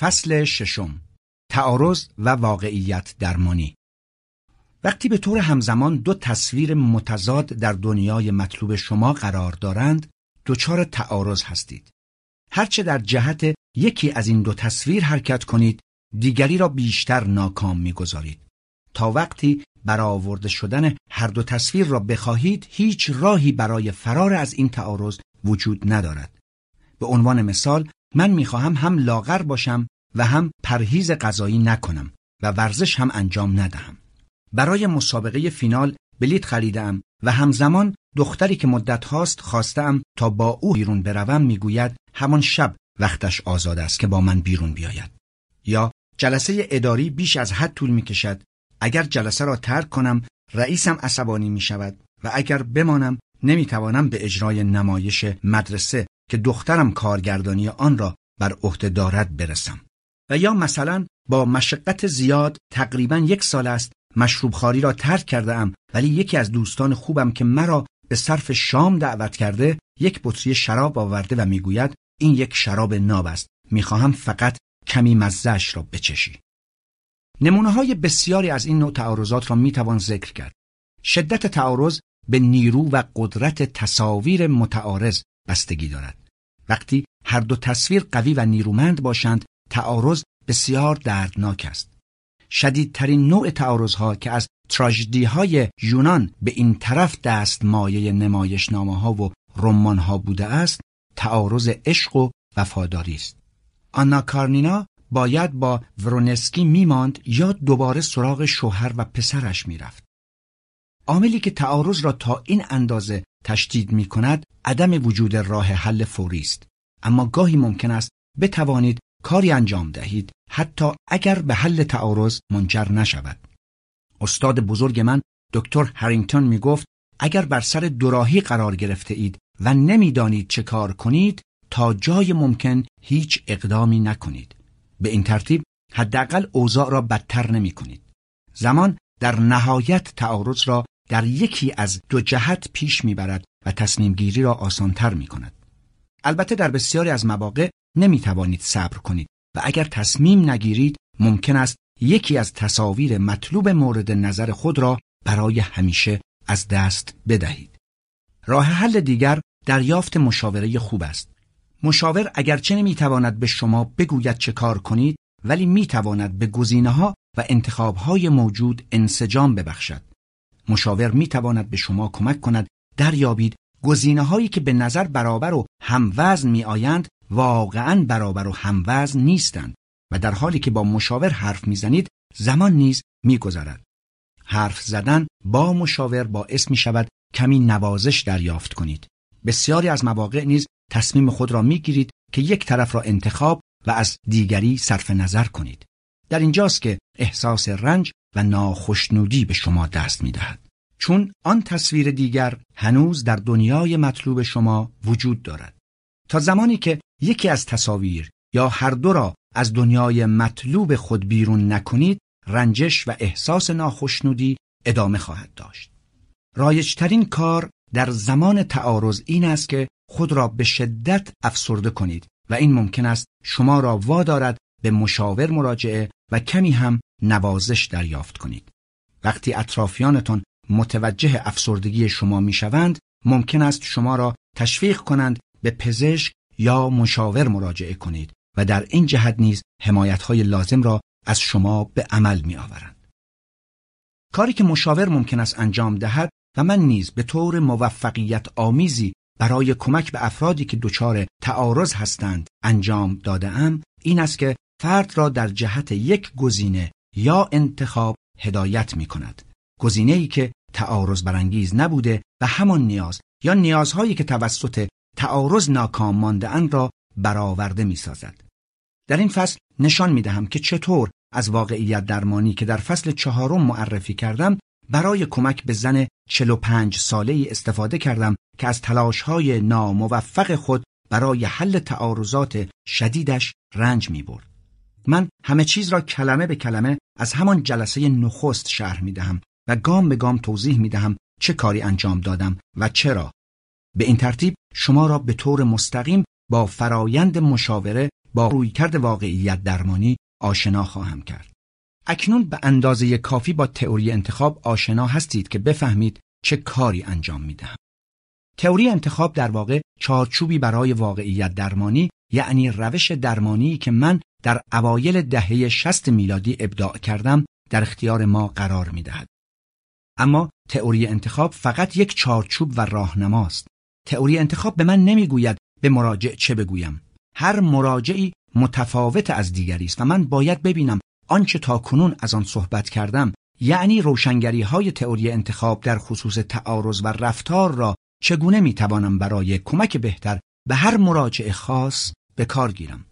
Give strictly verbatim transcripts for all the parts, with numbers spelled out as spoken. فصل ششم، تعارض و واقعیت درمانی. وقتی به طور همزمان دو تصویر متضاد در دنیای مطلوب شما قرار دارند، دچار تعارض هستید. هرچه در جهت یکی از این دو تصویر حرکت کنید، دیگری را بیشتر ناکام می‌گذارید. تا وقتی برآورده شدن هر دو تصویر را بخواهید، هیچ راهی برای فرار از این تعارض وجود ندارد. به عنوان مثال، من می‌خواهم هم لاغر باشم و هم پرهیز غذایی نکنم و ورزش هم انجام ندهم. برای مسابقه فینال بلیت خریدم و همزمان دختری که مدت هاست خواستم تا با او بیرون بروم میگوید همان شب وقتش آزاد است که با من بیرون بیاید. یا جلسه اداری بیش از حد طول میکشد. اگر جلسه را ترک کنم رئیسم عصبانی میشود و اگر بمانم نمیتوانم به اجرای نمایش مدرسه که دخترم کارگردانی آن را بر عهده دارد برسم. و یا مثلا با مشقت زیاد تقریباً یک سال است مشروب خواری را ترک کرده ام، ولی یکی از دوستان خوبم که مرا به صرف شام دعوت کرده یک بطری شراب آورده و میگوید این یک شراب ناب است، میخواهم فقط کمی مزه‌اش را بچشی. نمونه های بسیاری از این نوع تعارضات را میتوان ذکر کرد. شدت تعارض به نیرو و قدرت تصاویر متعارض بستگی دارد. وقتی هر دو تصویر قوی و نیرومند باشند، تعارض بسیار دردناک است. شدیدترین نوع تعارضها که از تراژدی‌های یونان به این طرف دست مایه نمایشنامه‌ها و رمان‌ها بوده است، تعارض عشق و وفاداری است. آنا کارنینا باید با ورونسکی میماند یا دوباره سراغ شوهر و پسرش میرفت. عاملی که تعارض را تا این اندازه تشدید می‌کند، عدم وجود راه حل فوری است. اما گاهی ممکن است بتوانید کاری انجام دهید حتی اگر به حل تعارض منجر نشود. استاد بزرگ من دکتر هرینگتون می گفت اگر بر سر دوراهی قرار گرفته اید و نمی دانید چه کار کنید، تا جای ممکن هیچ اقدامی نکنید. به این ترتیب حداقل اوضاع را بدتر نمی کنید. زمان در نهایت تعارض را در یکی از دو جهت پیش می برد و تصمیم گیری را آسانتر می کند. البته در بسیاری از مواقع نمی توانید صبر کنید و اگر تصمیم نگیرید ممکن است یکی از تصاویر مطلوب مورد نظر خود را برای همیشه از دست بدهید. راه حل دیگر دریافت مشاوره خوب است. مشاور اگرچه نمی تواند به شما بگوید چه کار کنید، ولی می تواند به گزینه‌ها و انتخاب‌های موجود انسجام ببخشد. مشاور می تواند به شما کمک کند دریابید گزینه‌هایی که به نظر برابر و هموزن می‌آیند واقعاً برابر و هموزن نیستند و در حالی که با مشاور حرف می‌زنید زمان نیز می‌گذرد. حرف زدن با مشاور باعث می‌شود کمی نوازش دریافت کنید. بسیاری از مواقع نیز تصمیم خود را می‌گیرید که یک طرف را انتخاب و از دیگری صرف نظر کنید. در اینجاست که احساس رنج و ناخوشنودی به شما دست می‌دهد، چون آن تصویر دیگر هنوز در دنیای مطلوب شما وجود دارد. تا زمانی که یکی از تصاویر یا هر دو را از دنیای مطلوب خود بیرون نکنید، رنجش و احساس ناخشنودی ادامه خواهد داشت. رایج‌ترین کار در زمان تعارض این است که خود را به شدت افسرده کنید و این ممکن است شما را وادارد به مشاور مراجعه و کمی هم نوازش دریافت کنید. وقتی اطرافیانتان متوجه افسردگی شما میشوند، ممکن است شما را تشویق کنند به پزشک یا مشاور مراجعه کنید و در این جهت نیز حمایت‌های لازم را از شما به عمل می‌آورند. کاری که مشاور ممکن است انجام دهد و من نیز به طور موفقیت آمیزی برای کمک به افرادی که دچار تعارض هستند انجام داده‌ام، این است که فرد را در جهت یک گزینه یا انتخاب هدایت می‌کند. گزینه‌ای که تعارض برانگیز نبوده و همان نیاز یا نیازهایی که توسط تعارض ناکام مانده اند را برآورده می‌سازد. در این فصل نشان می‌دهم که چطور از واقعیت درمانی که در فصل چهارم معرفی کردم برای کمک به زن چهل و پنج ساله‌ای استفاده کردم که از تلاش‌های ناموفق خود برای حل تعارضات شدیدش رنج می‌برد. من همه چیز را کلمه به کلمه از همان جلسه نخست شرح می‌دهم و گام به گام توضیح می‌دهم چه کاری انجام دادم و چرا. به این ترتیب شما را به طور مستقیم با فرایند مشاوره با رویکرد واقعیت درمانی آشنا خواهم کرد. اکنون به اندازه کافی با تئوری انتخاب آشنا هستید که بفهمید چه کاری انجام میدهم. تئوری انتخاب در واقع چارچوبی برای واقعیت درمانی، یعنی روش درمانی که من در اوایل دهه شصت میلادی ابداع کردم، در اختیار ما قرار میدهد. اما تئوری انتخاب فقط یک چارچوب و راهنماست. تئوری انتخاب به من نمیگوید به مراجع چه بگویم. هر مراجعی متفاوت از دیگری است و من باید ببینم آنچه تا کنون از آن صحبت کردم، یعنی روشنگری‌های تئوری انتخاب در خصوص تعارض و رفتار را چگونه میتوانم برای کمک بهتر به هر مراجع خاص به کار گیرم.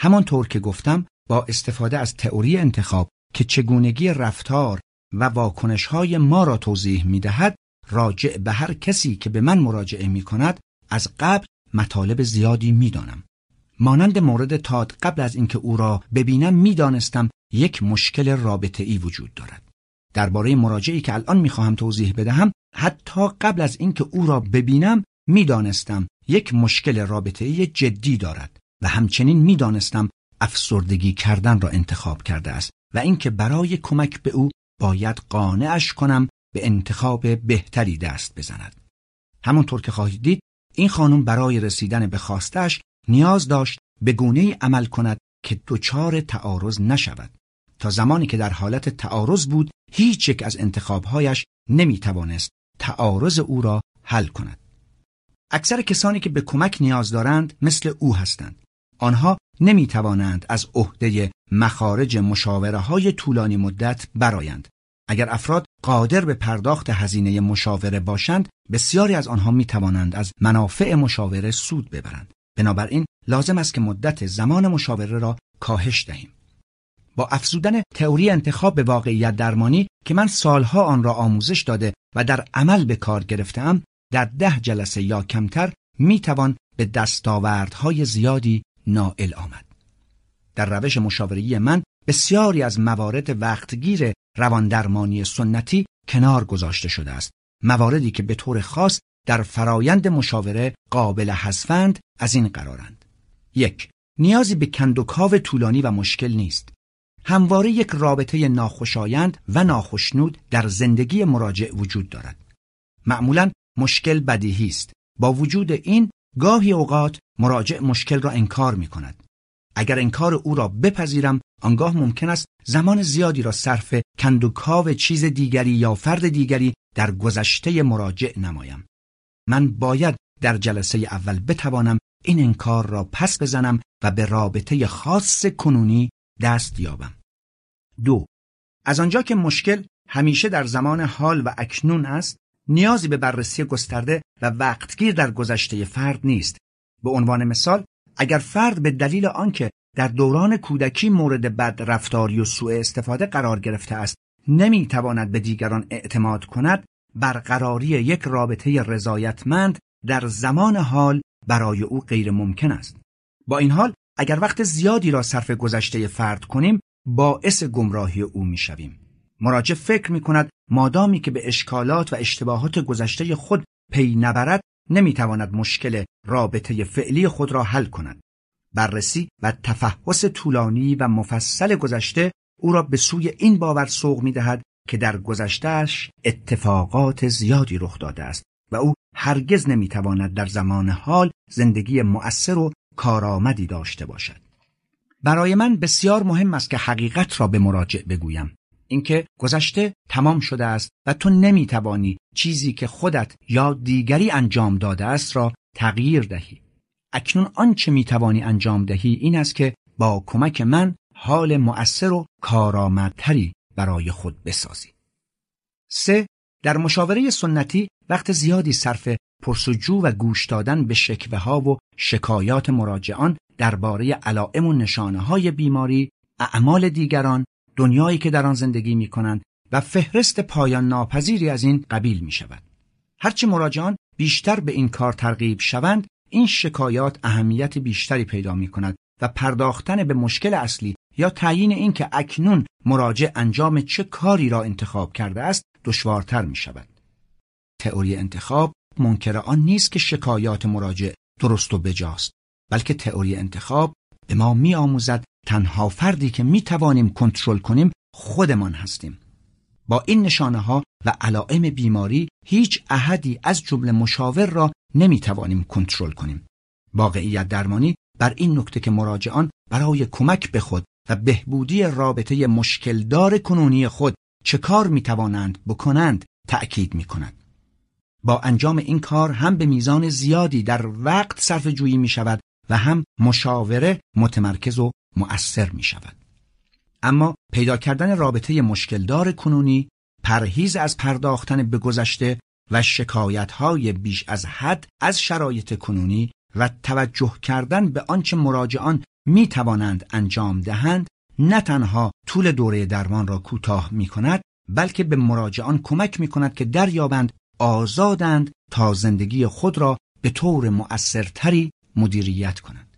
همانطور که گفتم، با استفاده از تئوری انتخاب که چگونگی رفتار و واکنش‌های ما را توضیح می‌دهد، راجع به هر کسی که به من مراجعه می‌کند از قبل مطالب زیادی می‌دانم. مانند مورد تاد، قبل از اینکه او را ببینم می‌دانستم یک مشکل رابطه‌ای وجود دارد. درباره مراجعی که الان می‌خواهم توضیح بدهم، حتی قبل از اینکه او را ببینم می‌دانستم یک مشکل رابطه‌ای جدی دارد و همچنین می‌دانستم افسردگی کردن را انتخاب کرده است و اینکه برای کمک به او باید قانعش کنم به انتخاب بهتری دست بزند. همونطور که خواهید دید، این خانم برای رسیدن به خواستش نیاز داشت به گونه‌ای عمل کند که دچار تعارض نشود. تا زمانی که در حالت تعارض بود، هیچ یک از انتخاب‌هایش نمی‌توانست تعارض او را حل کند. اکثر کسانی که به کمک نیاز دارند مثل او هستند. آنها نمی‌توانند از عهده مخارج مشاوره‌های طولانی مدت برآیند. اگر افراد قادر به پرداخت هزینه مشاوره باشند، بسیاری از آنها می‌توانند از منافع مشاوره سود ببرند. بنابراین لازم است که مدت زمان مشاوره را کاهش دهیم. با افزودن تئوری انتخاب به واقعیت درمانی که من سالها آن را آموزش داده و در عمل به کار گرفته‌ام، در ده جلسه یا کمتر می‌توان به دستاوردهای زیادی نائل آمد. در روش مشاوره‌ای من بسیاری از موارد وقتگیر رواندرمانی سنتی کنار گذاشته شده است، مواردی که به طور خاص در فرایند مشاوره قابل حذفند از این قرارند: یک، نیازی به کندوکاو طولانی و مشکل نیست. همواره یک رابطه ناخوشایند و ناخشنود در زندگی مراجع وجود دارد. معمولاً مشکل بدیهی است. با وجود این، گاهی اوقات مراجع مشکل را انکار می کند. اگر انکار او را بپذیرم، آنگاه ممکن است زمان زیادی را صرف کندوکاو چیز دیگری یا فرد دیگری در گذشته مراجع نمایم. من باید در جلسه اول بتوانم این انکار را پس بزنم و به رابطه خاص کنونی دست یابم. دو، از آنجا که مشکل همیشه در زمان حال و اکنون است، نیازی به بررسی گسترده و وقتگیر در گذشته فرد نیست. به عنوان مثال، اگر فرد به دلیل آنکه در دوران کودکی مورد بد رفتاری و سوء استفاده قرار گرفته است، نمیتواند به دیگران اعتماد کند، برقراری یک رابطه رضایتمند در زمان حال برای او غیر ممکن است. با این حال، اگر وقت زیادی را صرف گذشته فرد کنیم، باعث گمراهی او میشویم. مراجع فکر میکند مادامی که به اشکالات و اشتباهات گذشته خود پی نبرد، نمیتواند مشکل رابطه فعلی خود را حل کند. بررسی و تفحص طولانی و مفصل گذشته او را به سوی این باور سوق میدهد که در گذشتهش اتفاقات زیادی رخ داده است و او هرگز نمیتواند در زمان حال زندگی مؤثر و کارآمدی داشته باشد. برای من بسیار مهم است که حقیقت را به مراجع بگویم. اینکه گذشته تمام شده است و تو نمیتوانی چیزی که خودت یا دیگری انجام داده است را تغییر دهی. اکنون آنچه میتوانی انجام دهی این است که با کمک من حال مؤثر و کارآمدتری برای خود بسازی. سه، در مشاوره سنتی وقت زیادی صرف پرسجو و گوش دادن به شکوه ها و شکایات مراجعان درباره علائم و نشانه های بیماری، اعمال دیگران، دنیایی که در آن زندگی می کنند و فهرست پایان ناپذیری از این قبیل می شود. هرچه مراجعان بیشتر به این کار ترغیب شوند، این شکایات اهمیت بیشتری پیدا می کند و پرداختن به مشکل اصلی یا تعیین این که اکنون مراجع انجام چه کاری را انتخاب کرده است دشوارتر می شود. تئوری انتخاب منکر آن نیست که شکایات مراجع درست و بجاست، بلکه تئوری انتخاب به ما می آموزد تنها فردی که می توانیم کنترل کنیم خودمان هستیم. با این نشانه ها و علائم بیماری هیچ احدی از جمله مشاور را نمی توانیم کنترل کنیم. واقعیت درمانی بر این نکته که مراجعان برای کمک به خود و بهبودی رابطه مشکل دار کنونی خود چه کار می توانند بکنند تأکید می کند. با انجام این کار هم به میزان زیادی در وقت صرف جویی می شود و هم مشاوره متمرکز و مؤثر می شود. اما پیدا کردن رابطه مشکلدار کنونی، پرهیز از پرداختن به گذشته و شکایت‌های بیش از حد از شرایط کنونی و توجه کردن به آنچه مراجعان می توانند انجام دهند، نه تنها طول دوره درمان را کوتاه می کند، بلکه به مراجعان کمک می کند که دریابند آزادند تا زندگی خود را به طور مؤثرتری مدیریت کنند.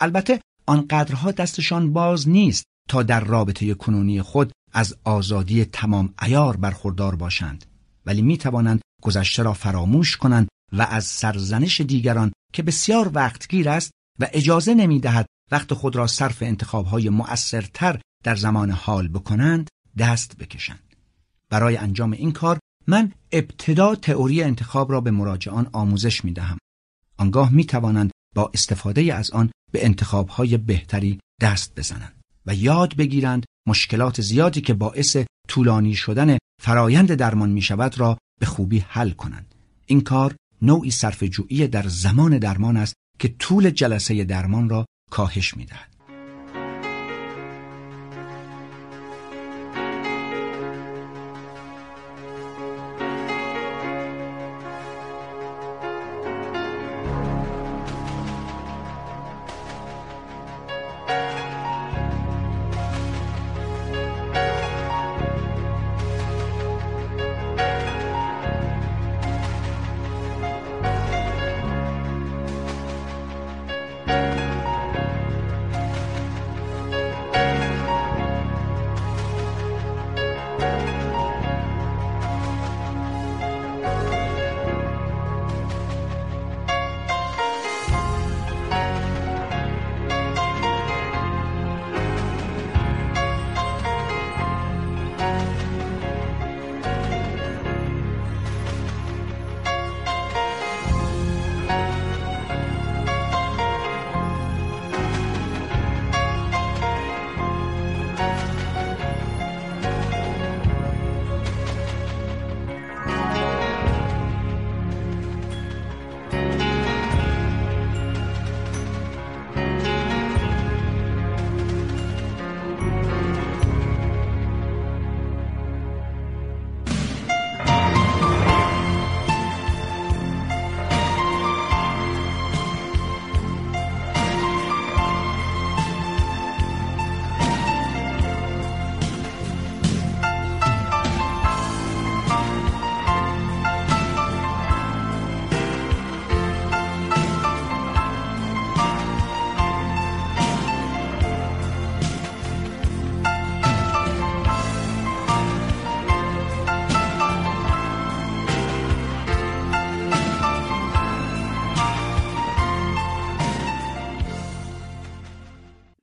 البته آنقدرها دستشان باز نیست تا در رابطه کنونی خود از آزادی تمام عیار برخوردار باشند، ولی می توانند گذشته را فراموش کنند و از سرزنش دیگران که بسیار وقتگیر است و اجازه نمی دهد وقت خود را صرف انتخاب‌های مؤثرتر در زمان حال بکنند دست بکشند. برای انجام این کار من ابتدا تئوری انتخاب را به مراجعان آموزش می دهم. آنگاه می توانند با استفاده از آن به انتخاب‌های بهتری دست بزنند و یاد بگیرند مشکلات زیادی که باعث طولانی شدن فرایند درمان می شود را به خوبی حل کنند. این کار نوعی صرفه‌جویی در زمان درمان است که طول جلسه درمان را کاهش می دهد.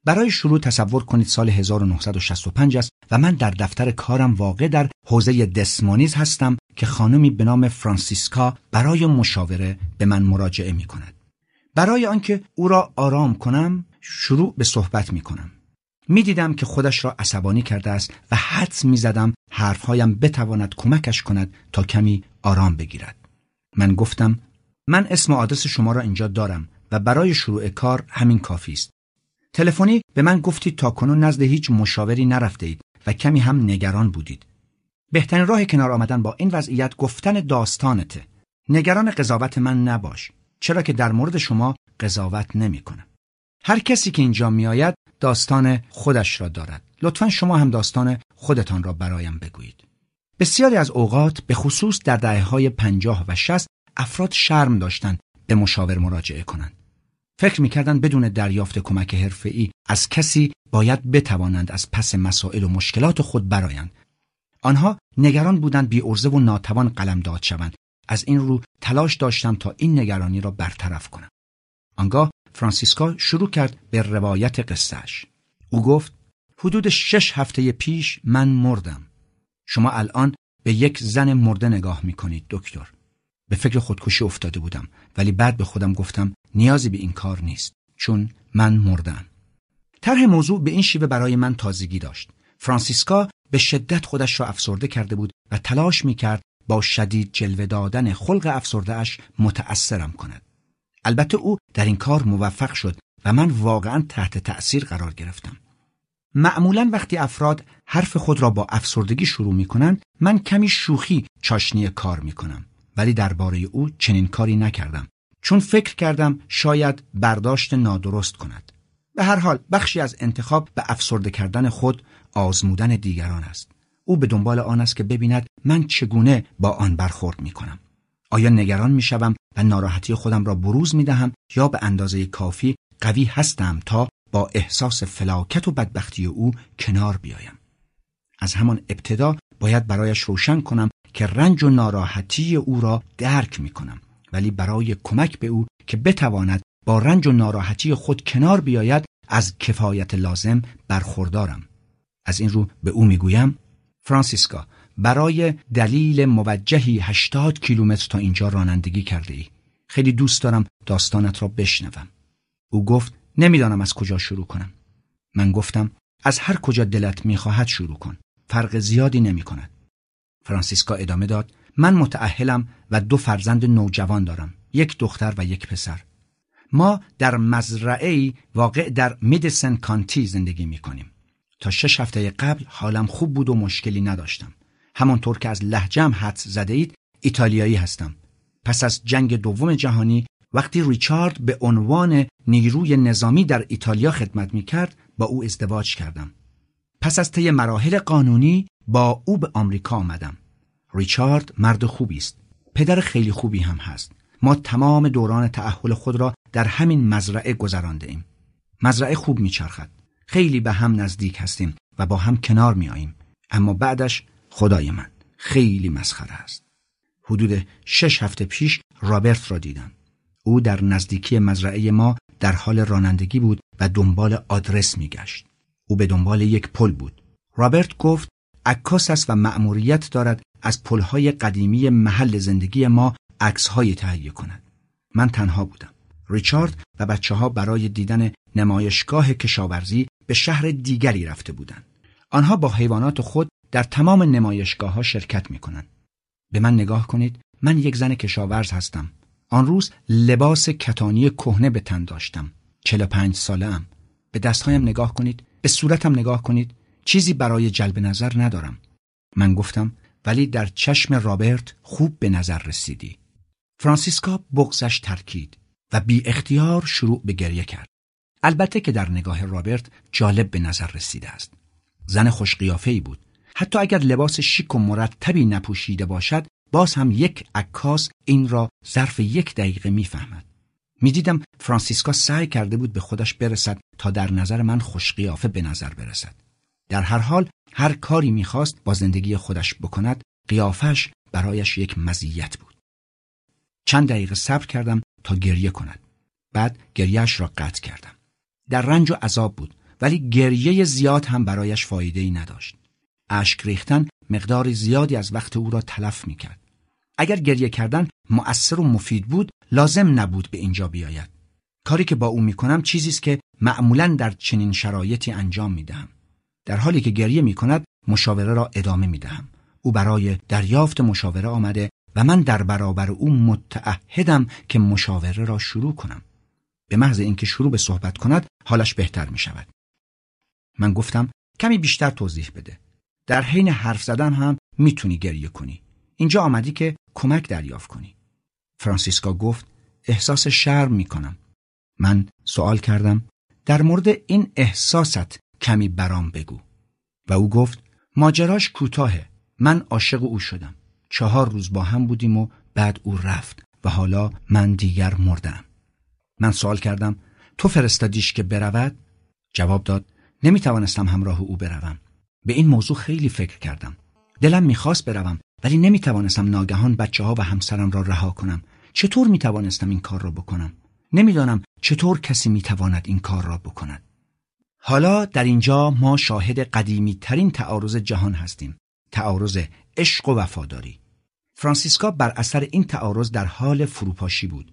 برای شروع تصور کنید سال هزار و نهصد و شصت و پنج است و من در دفتر کارم واقع در حوزه دسمونیز هستم که خانمی به نام فرانسیسکا برای مشاوره به من مراجعه می کند. برای آنکه او را آرام کنم شروع به صحبت می کنم. می دیدم که خودش را عصبانی کرده است و حدس می زدم حرفهایم بتواند کمکش کند تا کمی آرام بگیرد. من گفتم من اسم و آدرس شما را اینجا دارم و برای شروع کار همین کافی است. تلفنی به من گفتید تا کنون نزد هیچ مشاوری نرفته اید و کمی هم نگران بودید. بهترین راه کنار آمدن با این وضعیت گفتن داستانته. نگران قضاوت من نباش، چرا که در مورد شما قضاوت نمی‌کنم. هر کسی که اینجا میآید داستان خودش را دارد. لطفاً شما هم داستان خودتان را برایم بگویید. بسیاری از اوقات به خصوص در دهه‌های پنجاه و شصت افراد شرم داشتند به مشاور مراجعه کنند. فکر می‌کردن بدون دریافت کمک حرفه‌ای از کسی باید بتوانند از پس مسائل و مشکلات خود برآیند. آنها نگران بودند بی‌عرضه و ناتوان قلمداد شوند. از این رو تلاش داشتم تا این نگرانی را برطرف کنم. آنگاه فرانسیسکا شروع کرد به روایت قصهش. او گفت: حدود شش هفته پیش من مردم. شما الان به یک زن مرده نگاه میکنید دکتر. به فکر خودکشی افتاده بودم، ولی بعد به خودم گفتم نیازی به این کار نیست، چون من مردم. طرح موضوع به این شیوه برای من تازگی داشت. فرانسیسکا به شدت خودش را افسرده کرده بود و تلاش میکرد با شدید جلوه دادن خلق افسرده‌اش متأثرم کند. البته او در این کار موفق شد و من واقعا تحت تأثیر قرار گرفتم. معمولا وقتی افراد حرف خود را با افسردگی شروع میکنند، من کمی شوخی چاشنی کار میکنم، ولی درباره او چنین کاری نکردم، چون فکر کردم شاید برداشت نادرست کند. به هر حال بخشی از انتخاب به افسرده کردن خود آزمودن دیگران است. او به دنبال آن است که ببیند من چگونه با آن برخورد میکنم. آیا نگران میشوم و ناراحتی خودم را بروز میدهم، یا به اندازه کافی قوی هستم تا با احساس فلاکت و بدبختی او کنار بیایم؟ از همان ابتدا باید برایش روشن کنم که رنج و ناراحتی او را درک میکنم، ولی برای کمک به او که بتواند با رنج و ناراحتی خود کنار بیاید از کفایت لازم برخوردارم. از این رو به او میگویم: فرانسیسکا، برای دلیل موجهی هشتاد کیلومتر تا اینجا رانندگی کرده ای. خیلی دوست دارم داستانت را بشنوم. او گفت: نمیدانم از کجا شروع کنم. من گفتم: از هر کجا دلت میخواهد شروع کن، فرق زیادی نمی کند. فرانسیسکا ادامه داد: من متأهلم و دو فرزند نوجوان دارم، یک دختر و یک پسر. ما در مزرعه‌ای واقع در میدسن کانتی زندگی میکنیم. تا شش هفته قبل حالم خوب بود و مشکلی نداشتم. همانطور که از لهجه‌ام حدس زده اید، ایتالیایی هستم. پس از جنگ دوم جهانی وقتی ریچارد به عنوان نیروی نظامی در ایتالیا خدمت میکرد، با او ازدواج کردم. پس از طی مراحل قانونی با او به آمریکا آمدم. ریچارد مرد خوبی است. پدر خیلی خوبی هم هست. ما تمام دوران تأهل خود را در همین مزرعه گذرانده ایم. مزرعه خوب میچرخد. خیلی به هم نزدیک هستیم و با هم کنار میاییم. اما بعدش خدای من خیلی مسخره است. حدود شش هفته پیش رابرت را دیدم. او در نزدیکی مزرعه ما در حال رانندگی بود و دنبال آدرس میگشت. او به دنبال یک پل بود. رابرت گفت: عکاس است و مأموریت دارد از پل‌های قدیمی محل زندگی ما عکس‌های تهیه کند. من تنها بودم. ریچارد و بچه‌ها برای دیدن نمایشگاه کشاورزی به شهر دیگری رفته بودند. آنها با حیوانات خود در تمام نمایشگاه‌ها شرکت می‌کنند. به من نگاه کنید، من یک زن کشاورز هستم. آن روز لباس کتانی کهنه به تن داشتم. چهل و پنج ساله‌ام. به دست‌هایم نگاه کنید، به صورتم نگاه کنید. چیزی برای جلب نظر ندارم. من گفتم: ولی در چشم رابرت خوب به نظر رسیدی. فرانسیسکا بغضش ترکید و بی اختیار شروع به گریه کرد. البته که در نگاه رابرت جالب به نظر رسیده است. زن خوش قیافه‌ای بود. حتی اگر لباس شیک و مرتبی نپوشیده باشد، باز هم یک عکاس این را ظرف یک دقیقه میفهمد. میدیدم فرانسیسکا سعی کرده بود به خودش برسد تا در نظر من خوش قیافه به نظر برسد. در هر حال هر کاری میخواست با زندگی خودش بکند، قیافش برایش یک مزیت بود. چند دقیقه صبر کردم تا گریه کند. بعد گریهش را قطع کردم. در رنج و عذاب بود، ولی گریه زیاد هم برایش فایده‌ای نداشت. اشک ریختن مقدار زیادی از وقت او را تلف میکرد. اگر گریه کردن مؤثر و مفید بود، لازم نبود به اینجا بیاید. کاری که با او میکنم چیزی است که معمولاً در چنین شرایطی انجام میدهم. در حالی که گریه میکند، مشاوره را ادامه میدهم. او برای دریافت مشاوره آمده و من در برابر او متعهدم که مشاوره را شروع کنم. به محض اینکه شروع به صحبت کند، حالش بهتر می شود. من گفتم: کمی بیشتر توضیح بده. در حین حرف زدن هم میتونی گریه کنی. اینجا آمدی که کمک دریافت کنی. فرانسیسکا گفت: احساس شرم میکنم. من سوال کردم: در مورد این احساست کمی برام بگو. و او گفت: ماجراش کوتاهه. من عاشق او شدم. چهار روز با هم بودیم و بعد او رفت و حالا من دیگر مردم. من سوال کردم: تو فرستادیش که برود؟ جواب داد: نمیتوانستم همراه او بروم. به این موضوع خیلی فکر کردم. دلم میخواست بروم، ولی نمیتوانستم ناگهان بچه ها و همسرم را رها کنم. چطور میتوانستم این کار را بکنم؟ نمیدانم چطور کسی میتواند این کار را بکند. حالا در اینجا ما شاهد قدیمی ترین تعارض جهان هستیم، تعارض عشق و وفاداری. فرانسیسکا بر اثر این تعارض در حال فروپاشی بود.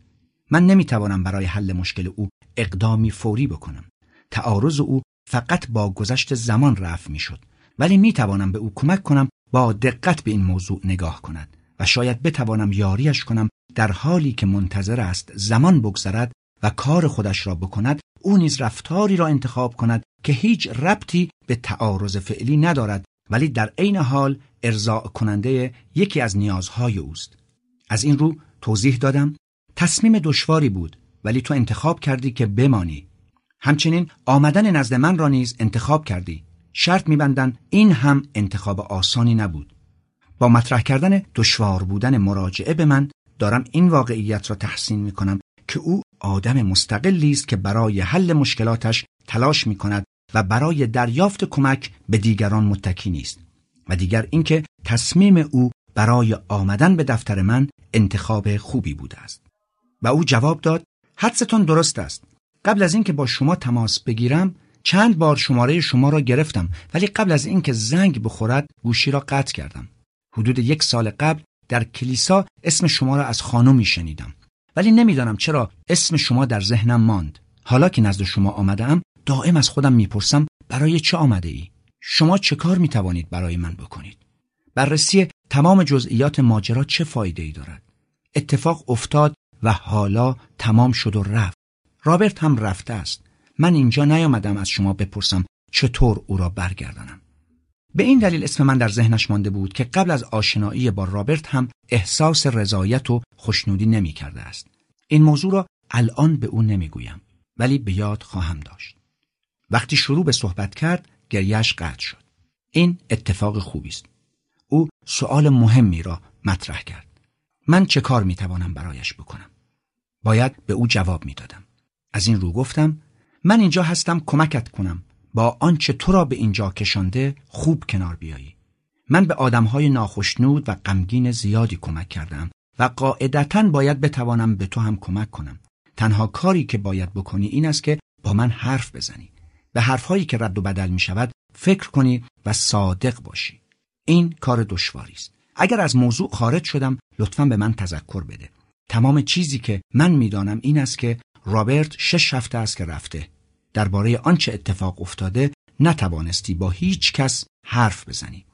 من نمیتوانم برای حل مشکل او اقدامی فوری بکنم. تعارض او فقط با گذشت زمان رفع میشد، ولی میتوانم به او کمک کنم با دقت به این موضوع نگاه کند و شاید بتوانم یاریش کنم در حالی که منتظر است زمان بگذرد و کار خودش را بکند، او نیز رفتاری را انتخاب کند که هیچ ربطی به تعارض فعلی ندارد ولی در عین حال ارضاء کننده یکی از نیازهای اوست. از این رو توضیح دادم تصمیم دشواری بود ولی تو انتخاب کردی که بمانی. همچنین آمدن نزد من را نیز انتخاب کردی. شرط می‌بندند این هم انتخاب آسانی نبود. با مطرح کردن دشوار بودن مراجعه به من دارم این واقعیت را تحسین می‌کنم که او آدم مستقلی است که برای حل مشکلاتش تلاش می‌کند و برای دریافت کمک به دیگران متکی نیست. و دیگر اینکه تصمیم او برای آمدن به دفتر من انتخاب خوبی بوده است. و او جواب داد: حدستان درست است. قبل از اینکه با شما تماس بگیرم چند بار شماره شما را گرفتم ولی قبل از اینکه زنگ بخورد گوشی را قطع کردم. حدود یک سال قبل در کلیسا اسم شما را از خانمی شنیدم ولی نمیدانم چرا اسم شما در ذهنم ماند. حالا که نزد شما آمدم دائم از خودم میپرسم برای چه آمده ای؟ شما چه کار میتوانید برای من بکنید؟ بررسی تمام جزئیات ماجرا چه فایده ای دارد؟ اتفاق افتاد و حالا تمام شد و رفت. رابرت هم رفته است. من اینجا نیامدم از شما بپرسم چطور او را برگردانم. به این دلیل اسم من در ذهنش مانده بود که قبل از آشنایی با رابرت هم احساس رضایت و خوشنودی نمی کرده است. این موضوع را الان به او نمیگویم ولی به یاد خواهم داشت. وقتی شروع به صحبت کرد گریهش قطع شد. این اتفاق خوبی است. او سؤال مهمی را مطرح کرد. من چه کار می توانم برایش بکنم؟ باید به او جواب می دادم. از این رو گفتم من اینجا هستم کمکت کنم با آنچه تو را به اینجا کشانده خوب کنار بیایی. من به آدمهای ناخشنود و غمگین زیادی کمک کردم و قاعدتاً باید بتوانم به تو هم کمک کنم. تنها کاری که باید بکنی این است که با من حرف بزنی، به حرفهایی که رد و بدل می شود فکر کنی و صادق باشی. این کار دشواری است. اگر از موضوع خارج شدم لطفاً به من تذکر بده. تمام چیزی که من میدانم این است که رابرت شش هفته است که رفته. درباره آنچه اتفاق افتاده نتوانستی با هیچ کس حرف بزنی.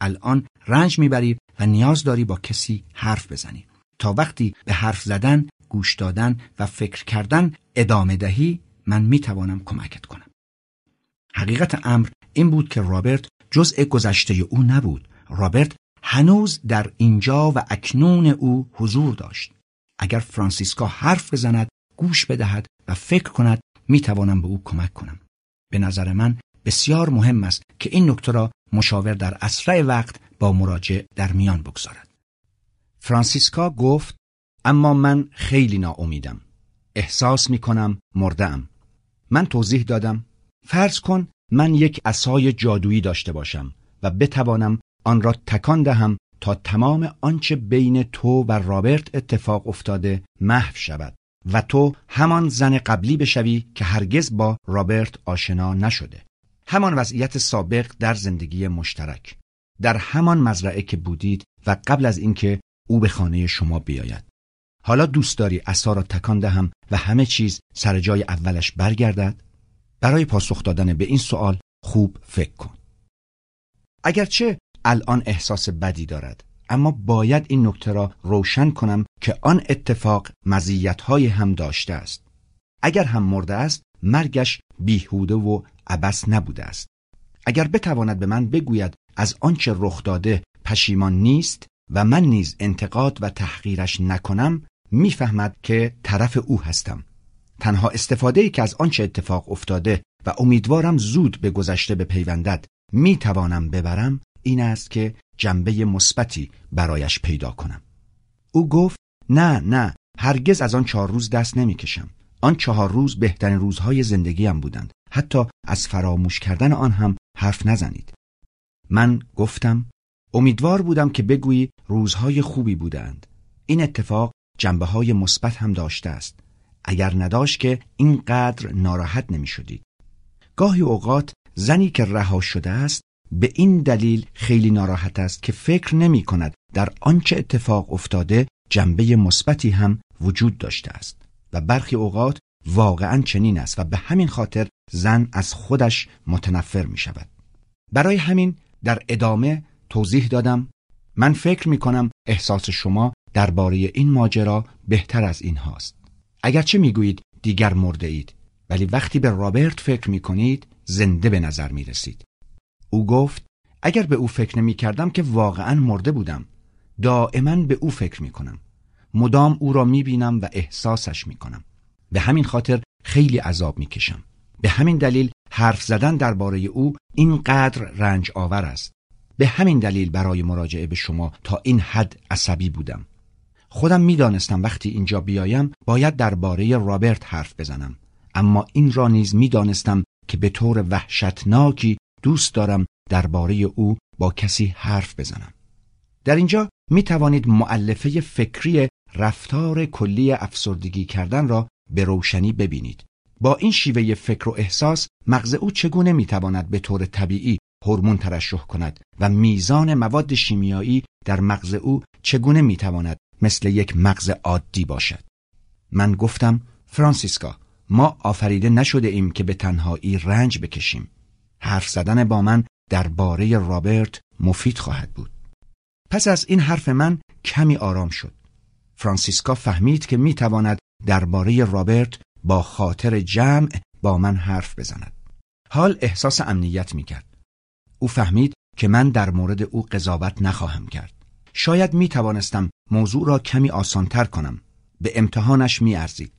الان رنج میبری و نیاز داری با کسی حرف بزنی. تا وقتی به حرف زدن، گوش دادن و فکر کردن ادامه دهی من میتوانم کمکت کنم. حقیقت امر این بود که رابرت جزء گذشته او نبود. رابرت هنوز در اینجا و اکنون او حضور داشت. اگر فرانسیسکا حرف بزند، گوش بدهد و فکر کند میتوانم به او کمک کنم. به نظر من بسیار مهم است که این نکته را مشاور در اسرع وقت با مراجع در میان بگذارد. فرانسیسکا گفت: اما من خیلی ناامیدم. احساس میکنم مرده‌ام. من توضیح دادم: فرض کن من یک عصای جادویی داشته باشم و بتوانم آن را تکان دهم تا تمام آنچه بین تو و رابرت اتفاق افتاده محو شود و تو همان زن قبلی بشوی که هرگز با رابرت آشنا نشده، همان وضعیت سابق در زندگی مشترک، در همان مزرعه که بودید و قبل از اینکه او به خانه شما بیاید. حالا دوست داری عصا را تکان دهم و همه چیز سر جای اولش برگردد؟ برای پاسخ دادن به این سوال خوب فکر کن. اگرچه الان احساس بدی دارد، اما باید این نکته را روشن کنم که آن اتفاق مزیت‌های هم داشته است. اگر هم مرده است، مرگش بیهوده و عبث نبوده است. اگر بتواند به من بگوید از آنچه رخ داده پشیمان نیست و من نیز انتقاد و تحقیرش نکنم، می‌فهمد که طرف او هستم. تنها استفاده‌ای که از آنچه اتفاق افتاده و امیدوارم زود به گذشته بپیوندد می‌توانم ببرم، این است که جنبه مثبتی برایش پیدا کنم. او گفت: نه نه، هرگز از آن چهار روز دست نمی کشم. آن چهار روز بهترین روزهای زندگیم بودند. حتی از فراموش کردن آن هم حرف نزنید. من گفتم: امیدوار بودم که بگویی روزهای خوبی بودند. این اتفاق جنبه های مثبت هم داشته است. اگر نداشت که اینقدر ناراحت نمی شدید. گاهی اوقات زنی که رها شده است به این دلیل خیلی ناراحت است که فکر نمی کند در آنچه اتفاق افتاده جنبه مثبتی هم وجود داشته است و برخی اوقات واقعاً چنین است و به همین خاطر زن از خودش متنفر می شود. برای همین در ادامه توضیح دادم من فکر می کنم احساس شما درباره این ماجرا بهتر از این هاست. اگرچه می گویید دیگر مرده اید، ولی وقتی به رابرت فکر می کنید زنده به نظر می رسید. او گفت اگر به او فکر نمی کردم که واقعاً مرده بودم. دائما به او فکر می کنم. مدام او را می بینم و احساسش می کنم. به همین خاطر خیلی عذاب می کشم. به همین دلیل حرف زدن درباره او اینقدر رنج آور است. به همین دلیل برای مراجعه به شما تا این حد عصبی بودم. خودم می دانستم وقتی اینجا بیایم باید درباره رابرت حرف بزنم، اما این را نیز می دانستم که به طور وحشتناکی دوست دارم درباره او با کسی حرف بزنم. در اینجا می توانید مؤلفه فکری رفتار کلی افسردگی کردن را به روشنی ببینید. با این شیوه فکر و احساس مغز او چگونه می تواند به طور طبیعی هورمون ترشح کند و میزان مواد شیمیایی در مغز او چگونه می تواند مثل یک مغز عادی باشد. من گفتم فرانسیسکا، ما آفریده نشده ایم که به تنهایی رنج بکشیم. حرف زدن با من درباره رابرت مفید خواهد بود. پس از این حرف من کمی آرام شد. فرانسیسکا فهمید که می تواند درباره رابرت با خاطر جمع با من حرف بزند. حال احساس امنیت می کرد. او فهمید که من در مورد او قضاوت نخواهم کرد. شاید می توانستم موضوع را کمی آسانتر کنم. به امتحانش می ارزید.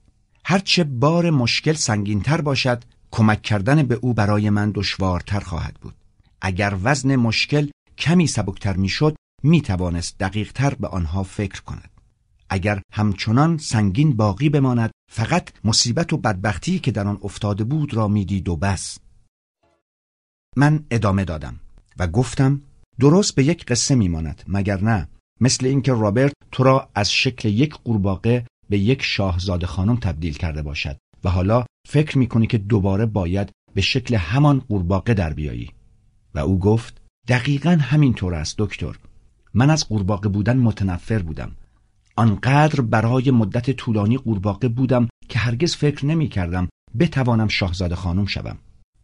هرچه بار مشکل سنگینتر باشد، کمک کردن به او برای من دشوارتر خواهد بود. اگر وزن مشکل کمی سبکتر می شد، می توانست دقیقتر به آنها فکر کند. اگر همچنان سنگین باقی بماند، فقط مصیبت و بدبختی که در آن افتاده بود را می دید و بس. من ادامه دادم و گفتم درست به یک قصه می ماند، مگر نه؟ مثل اینکه رابرت تو را از شکل یک قورباغه به یک شاهزاده خانم تبدیل کرده باشد و حالا فکر می کنی که دوباره باید به شکل همان قورباغه در بیایی. و او گفت دقیقاً همینطور است دکتر. من از قورباغه بودن متنفر بودم. آنقدر برای مدت طولانی قورباغه بودم که هرگز فکر نمی کردم بتوانم شاهزاده خانم شوم.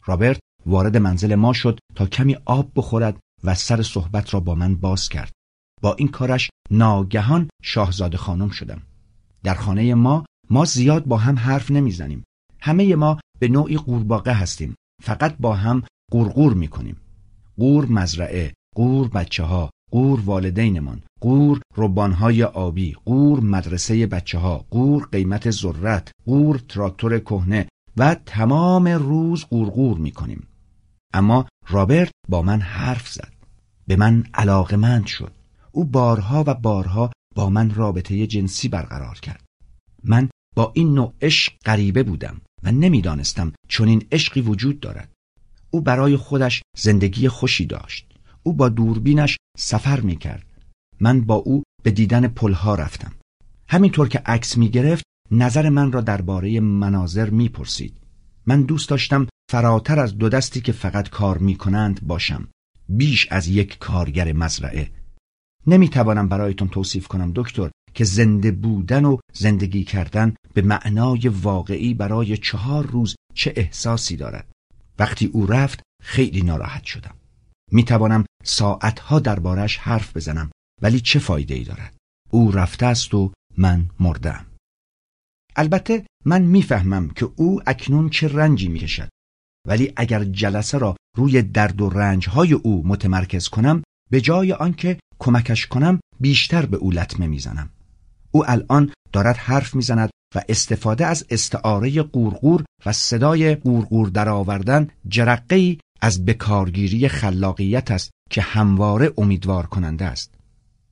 رابرت وارد منزل ما شد تا کمی آب بخورد و سر صحبت را با من باز کرد. با این کارش ناگهان شاهزاده خانم شدم. در خانه ما ما زیاد با هم حرف نمیزنیم. همه ما به نوعی قورباغه هستیم. فقط با هم قورقور میکنیم. قور مزرعه، قور بچه‌ها، قور والدینمان، قور ربانهای آبی، قور مدرسه بچه‌ها، قور قیمت ذرت، قور تراکتور کهنه و تمام روز قورقور میکنیم. اما رابرت با من حرف زد. به من علاقه‌مند شد. او بارها و بارها با من رابطه جنسی برقرار کرد. من با این نوع عشق غریبه بودم و نمیدانستم چنین عشقی وجود دارد. او برای خودش زندگی خوشی داشت. او با دوربینش سفر میکرد. من با او به دیدن پلها رفتم. همینطور که عکس میگرفت نظر من را درباره مناظر میپرسید. من دوست داشتم فراتر از دو دستی که فقط کار میکنند باشم، بیش از یک کارگر مزرعه. نمیتوانم برایتون توصیف کنم دکتر که زنده بودن و زندگی کردن به معنای واقعی برای چهار روز چه احساسی دارد. وقتی او رفت خیلی ناراحت شدم. میتوانم ساعتها دربارش حرف بزنم، ولی چه فایده ای دارد؟ او رفته است و من مردم. البته من میفهمم که او اکنون چه رنجی میکشد، ولی اگر جلسه را روی درد و رنجهای او متمرکز کنم، به جای آنکه کمکش کنم بیشتر به او لطمه میزنم. او الان دارد حرف میزند و استفاده از استعاره قورقور و صدای قورقور درآوردن جرقه‌ای از بکارگیری خلاقیت است که همواره امیدوار کننده است.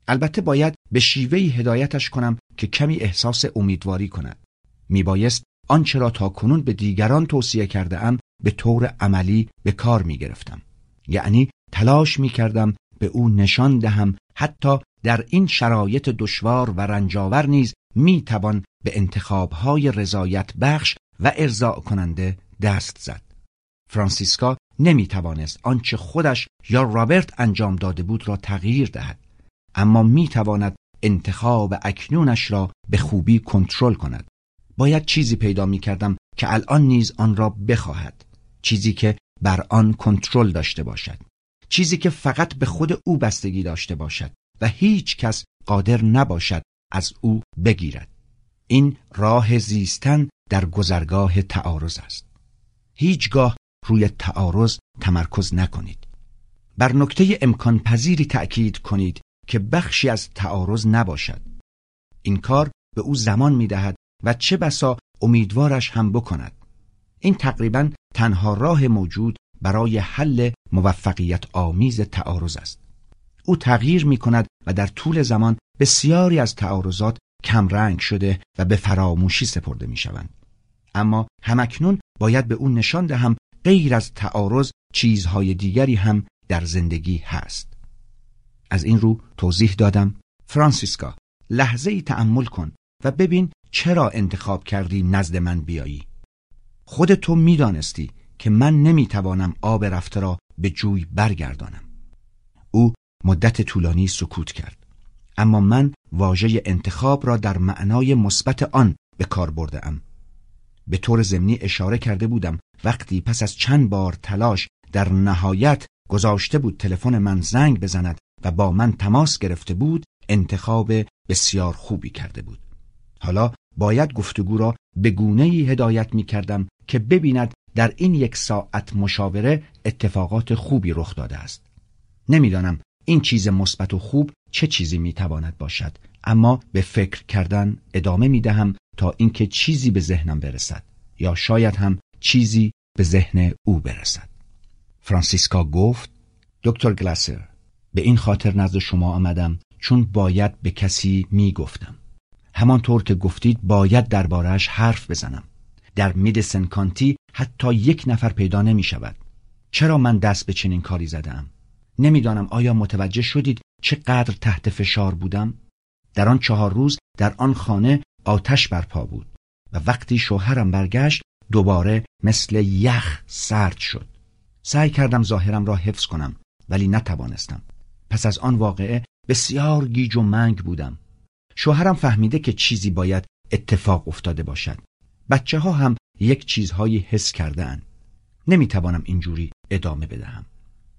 البته باید به شیوهی هدایتش کنم که کمی احساس امیدواری کند. میبایست آنچه را تا کنون به دیگران توصیه کرده ام به طور عملی به کار میگرفتم. یعنی تلاش میکردم به او نشان دهم حتی در این شرایط دشوار و رنجاور نیز می توان به انتخاب‌های رضایت بخش و ارضاء کننده دست زد. فرانسیسکا نمی توانست آنچه خودش یا رابرت انجام داده بود را تغییر دهد، اما می تواند انتخاب اکنونش را به خوبی کنترل کند. باید چیزی پیدا می کردم که الان نیز آن را بخواهد، چیزی که بر آن کنترل داشته باشد، چیزی که فقط به خود او بستگی داشته باشد و هیچ کس قادر نباشد از او بگیرد. این راه زیستن در گذرگاه تعارض است. هیچگاه روی تعارض تمرکز نکنید. بر نکته امکان پذیری تأکید کنید که بخشی از تعارض نباشد. این کار به او زمان می دهد و چه بسا امیدوارش هم بکند. این تقریباً تنها راه موجود برای حل موفقیت آمیز تعارض است. او تغییر می کند و در طول زمان بسیاری از تعارضات کمرنگ شده و به فراموشی سپرده می شوند. اما همکنون باید به او نشان دهم غیر از تعارض چیزهای دیگری هم در زندگی هست. از این رو توضیح دادم: فرانسیسکا، لحظه ای تأمل کن و ببین چرا انتخاب کردی نزد من بیایی. خودتو می دانستی که من نمی توانم آب رفته را به جوی برگردانم. او مدت طولانی سکوت کرد، اما من واژه انتخاب را در معنای مثبت آن به کار بردم. به طور ضمنی اشاره کرده بودم وقتی پس از چند بار تلاش در نهایت گذاشته بود تلفن من زنگ بزند و با من تماس گرفته بود، انتخاب بسیار خوبی کرده بود. حالا باید گفتگو را به گونه‌ای هدایت می کردم که ببیند در این یک ساعت مشاوره اتفاقات خوبی رخ داده است. نمیدانم این چیز مثبت و خوب چه چیزی می تواند باشد، اما به فکر کردن ادامه می دهم تا اینکه چیزی به ذهنم برسد یا شاید هم چیزی به ذهن او برسد. فرانسیسکا گفت: دکتر گلسر، به این خاطر نزد شما آمدم چون باید به کسی می گفتم. همانطور که گفتید باید درباره‌اش حرف بزنم. در میدسن کانتی حتی یک نفر پیدا نمی شود. چرا من دست به چنین کاری زدم؟ نمیدانم آیا متوجه شدید چقدر تحت فشار بودم؟ در آن چهار روز در آن خانه آتش برپا بود و وقتی شوهرم برگشت دوباره مثل یخ سرد شد. سعی کردم ظاهرم را حفظ کنم ولی نتوانستم. پس از آن واقعه بسیار گیج و منگ بودم. شوهرم فهمیده که چیزی باید اتفاق افتاده باشد. بچه ها هم یک چیزهایی حس کرده اند. نمیتوانم اینجوری ادامه بدهم.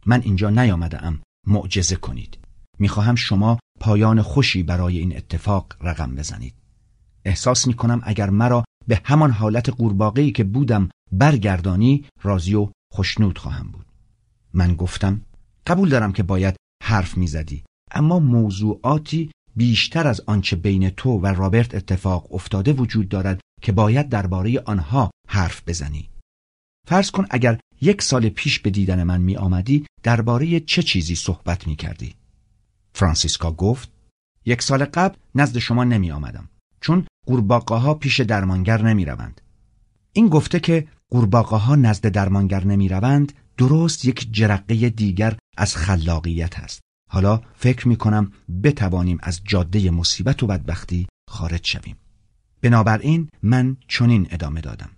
من اینجا نیامده ام معجزه کنید. میخواهم شما پایان خوشی برای این اتفاق رقم بزنید. احساس میکنم اگر مرا به همان حالت قورباغه‌ای که بودم برگردانی، راضی و خوشنود خواهم بود. من گفتم: قبول دارم که باید حرف میزدی، اما موضوعاتی بیشتر از آنچه بین تو و رابرت اتفاق افتاده وجود دارد که باید درباره آنها حرف بزنی. فرض کن اگر یک سال پیش به دیدن من می آمدی، درباره چه چیزی صحبت می کردی؟ فرانسیسکا گفت: یک سال قبل نزد شما نمی آمدم چون قورباغه‌ها پیش درمانگر نمی روند. این گفته که قورباغه‌ها نزد درمانگر نمی روند درست یک جرقه دیگر از خلاقیت است. حالا فکر می کنم بتوانیم از جاده مصیبت و بدبختی خارج شویم. بنابراین من چنین ادامه دادم: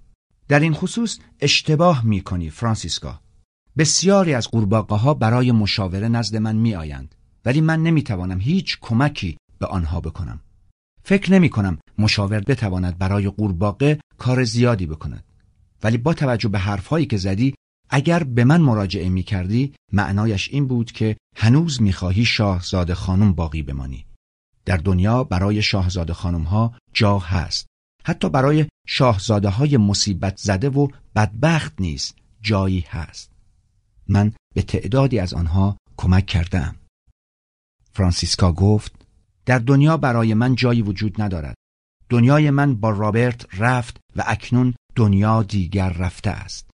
در این خصوص اشتباه می کنی فرانسیسکا. بسیاری از قورباغه‌ها برای مشاوره نزد من می آیند ولی من نمی توانم هیچ کمکی به آنها بکنم. فکر نمی کنم مشاور بتواند برای قورباغه کار زیادی بکند. ولی با توجه به حرفهایی که زدی، اگر به من مراجعه می کردی معنایش این بود که هنوز می خواهی شاهزاده خانم باقی بمانی. در دنیا برای شاهزاده خانم ها جا هست. حتی برای شاهزاده های مصیبت زده و بدبخت نیست جایی هست. من به تعدادی از آنها کمک کردم. فرانسیسکا گفت: در دنیا برای من جایی وجود ندارد. دنیای من با رابرت رفت و اکنون دنیا دیگر رفته است.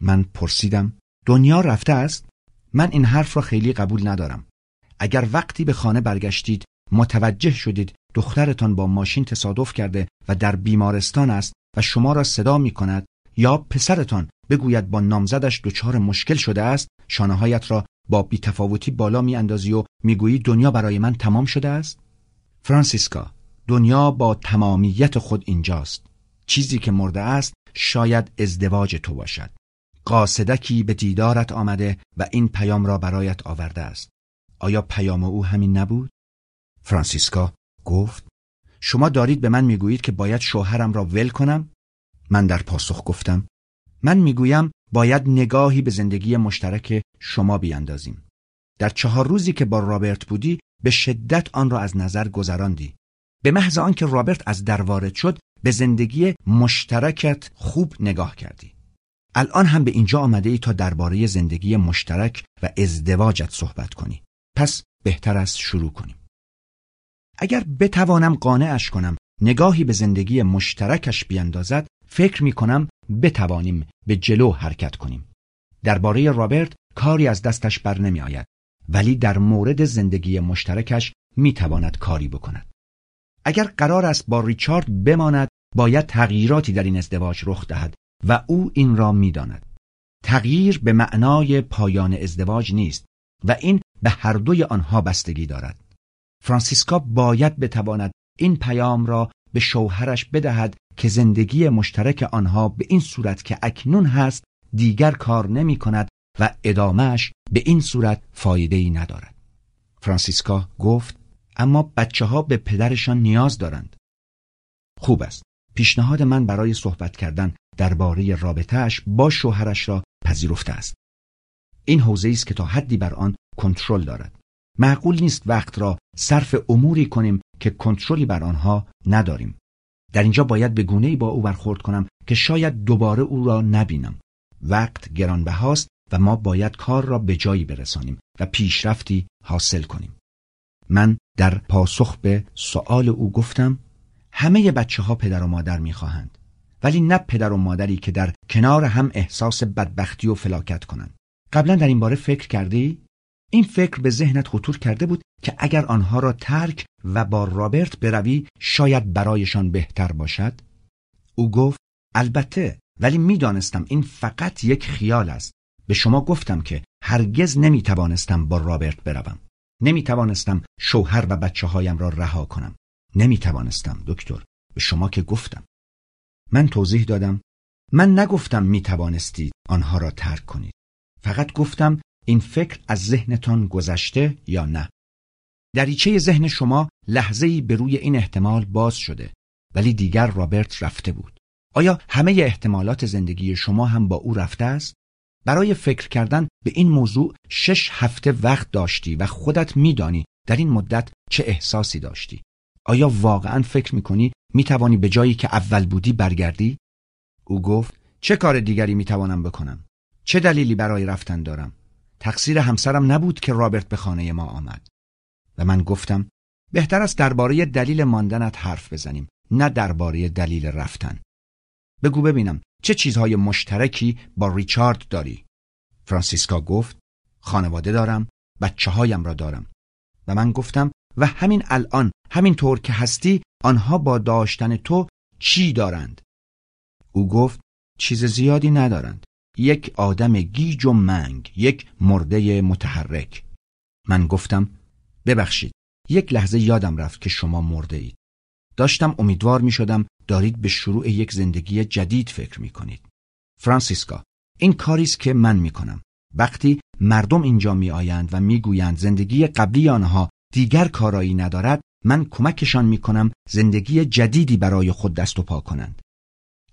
من پرسیدم: دنیا رفته است؟ من این حرف را خیلی قبول ندارم. اگر وقتی به خانه برگشتید متوجه شدید دخترتان با ماشین تصادف کرده و در بیمارستان است و شما را صدا می کند، یا پسرتان بگوید با نامزدش دچار مشکل شده است، شانه‌هایت را با بی‌تفاوتی بالا می اندازی و می گویی دنیا برای من تمام شده است؟ فرانسیسکا، دنیا با تمامیت خود اینجاست. چیزی که مرده است شاید ازدواج تو باشد. قاصدکی به دیدارت آمده و این پیام را برایت آورده است. آیا پیام او همین نبود؟ فرانسیسکا گفت: شما دارید به من میگویید که باید شوهرم را ول کنم؟ من در پاسخ گفتم: من میگویم باید نگاهی به زندگی مشترک شما بیاندازیم. در چهار روزی که با رابرت بودی به شدت آن را از نظر گذراندی. به محض آنکه رابرت از در وارد شد به زندگی مشترکت خوب نگاه کردی. الان هم به اینجا آمده ای تا درباره زندگی مشترک و ازدواجت صحبت کنی. پس بهتر است شروع کنیم. اگر بتوانم قانعش کنم نگاهی به زندگی مشترکش بیاندازد، فکر می کنم بتوانیم به جلو حرکت کنیم. درباره رابرت کاری از دستش بر نمی آید، ولی در مورد زندگی مشترکش می تواند کاری بکند. اگر قرار است با ریچارد بماند، باید تغییراتی در این ازدواج رخ دهد و او این را می داند. تغییر به معنای پایان ازدواج نیست و این به هر دوی آنها بستگی دارد. فرانسیسکا باید بتواند این پیام را به شوهرش بدهد که زندگی مشترک آنها به این صورت که اکنون هست دیگر کار نمی کند و ادامهش به این صورت فایده‌ای ندارد. فرانسیسکا گفت: اما بچه ها به پدرشان نیاز دارند. خوب است. پیشنهاد من برای صحبت کردن درباره رابطه‌اش با شوهرش را پذیرفته است. این حوزه‌ای است که تا حدی بر آن کنترل دارد. معقول نیست وقت را صرف اموری کنیم که کنترلی بر آنها نداریم. در اینجا باید به گونه‌ای با او برخورد کنم که شاید دوباره او را نبینم. وقت گرانبهاست و ما باید کار را به جایی برسانیم و پیشرفتی حاصل کنیم. من در پاسخ به سؤال او گفتم: همه بچه ها پدر و مادر می‌خواهند، ولی نه پدر و مادری که در کنار هم احساس بدبختی و فلاکت کنند. قبلا در این باره فکر کردی؟ این فکر به ذهنت خطور کرده بود که اگر آنها را ترک و با رابرت بروی شاید برایشان بهتر باشد؟ او گفت: البته، ولی می‌دانستم این فقط یک خیال است. به شما گفتم که هرگز نمی‌توانستم با رابرت بروم. نمی‌توانستم شوهر و بچه‌هایم را رها کنم. نمی‌توانستم دکتر، به شما که گفتم. من توضیح دادم: من نگفتم می‌توانستید آنها را ترک کنید. فقط گفتم این فکر از ذهنتان گذشته یا نه. دریچه ذهن شما لحظه‌ای به روی این احتمال باز شده، ولی دیگر رابرت رفته بود. آیا همه احتمالات زندگی شما هم با او رفته است؟ برای فکر کردن به این موضوع شش هفته وقت داشتی و خودت می‌دانی در این مدت چه احساسی داشتی. آیا واقعاً فکر می‌کنی می‌توانی به جایی که اول بودی برگردی؟ او گفت: چه کار دیگری می‌توانم بکنم؟ چه دلیلی برای رفتن دارم؟ تقصیر همسرم نبود که رابرت به خانه ما آمد. و من گفتم: بهتر است درباره دلیل ماندنت حرف بزنیم، نه درباره دلیل رفتن. بگو ببینم چه چیزهای مشترکی با ریچارد داری؟ فرانسیسکا گفت: خانواده دارم، بچه‌هایم را دارم. و من گفتم: و همین الان، همین طور که هستی، آنها با داشتن تو چی دارند؟ او گفت: چیز زیادی ندارند. یک آدم گیج و منگ، یک مرده متحرک. من گفتم: ببخشید، یک لحظه یادم رفت که شما مرده اید. داشتم امیدوار می شدم دارید به شروع یک زندگی جدید فکر می کنید. فرانسیسکا، این کاریست که من می کنم. وقتی مردم اینجا می آیند و می گویند زندگی قبلی آنها دیگر کارایی ندارد، من کمکشان می کنم زندگی جدیدی برای خود دست و پا کنند.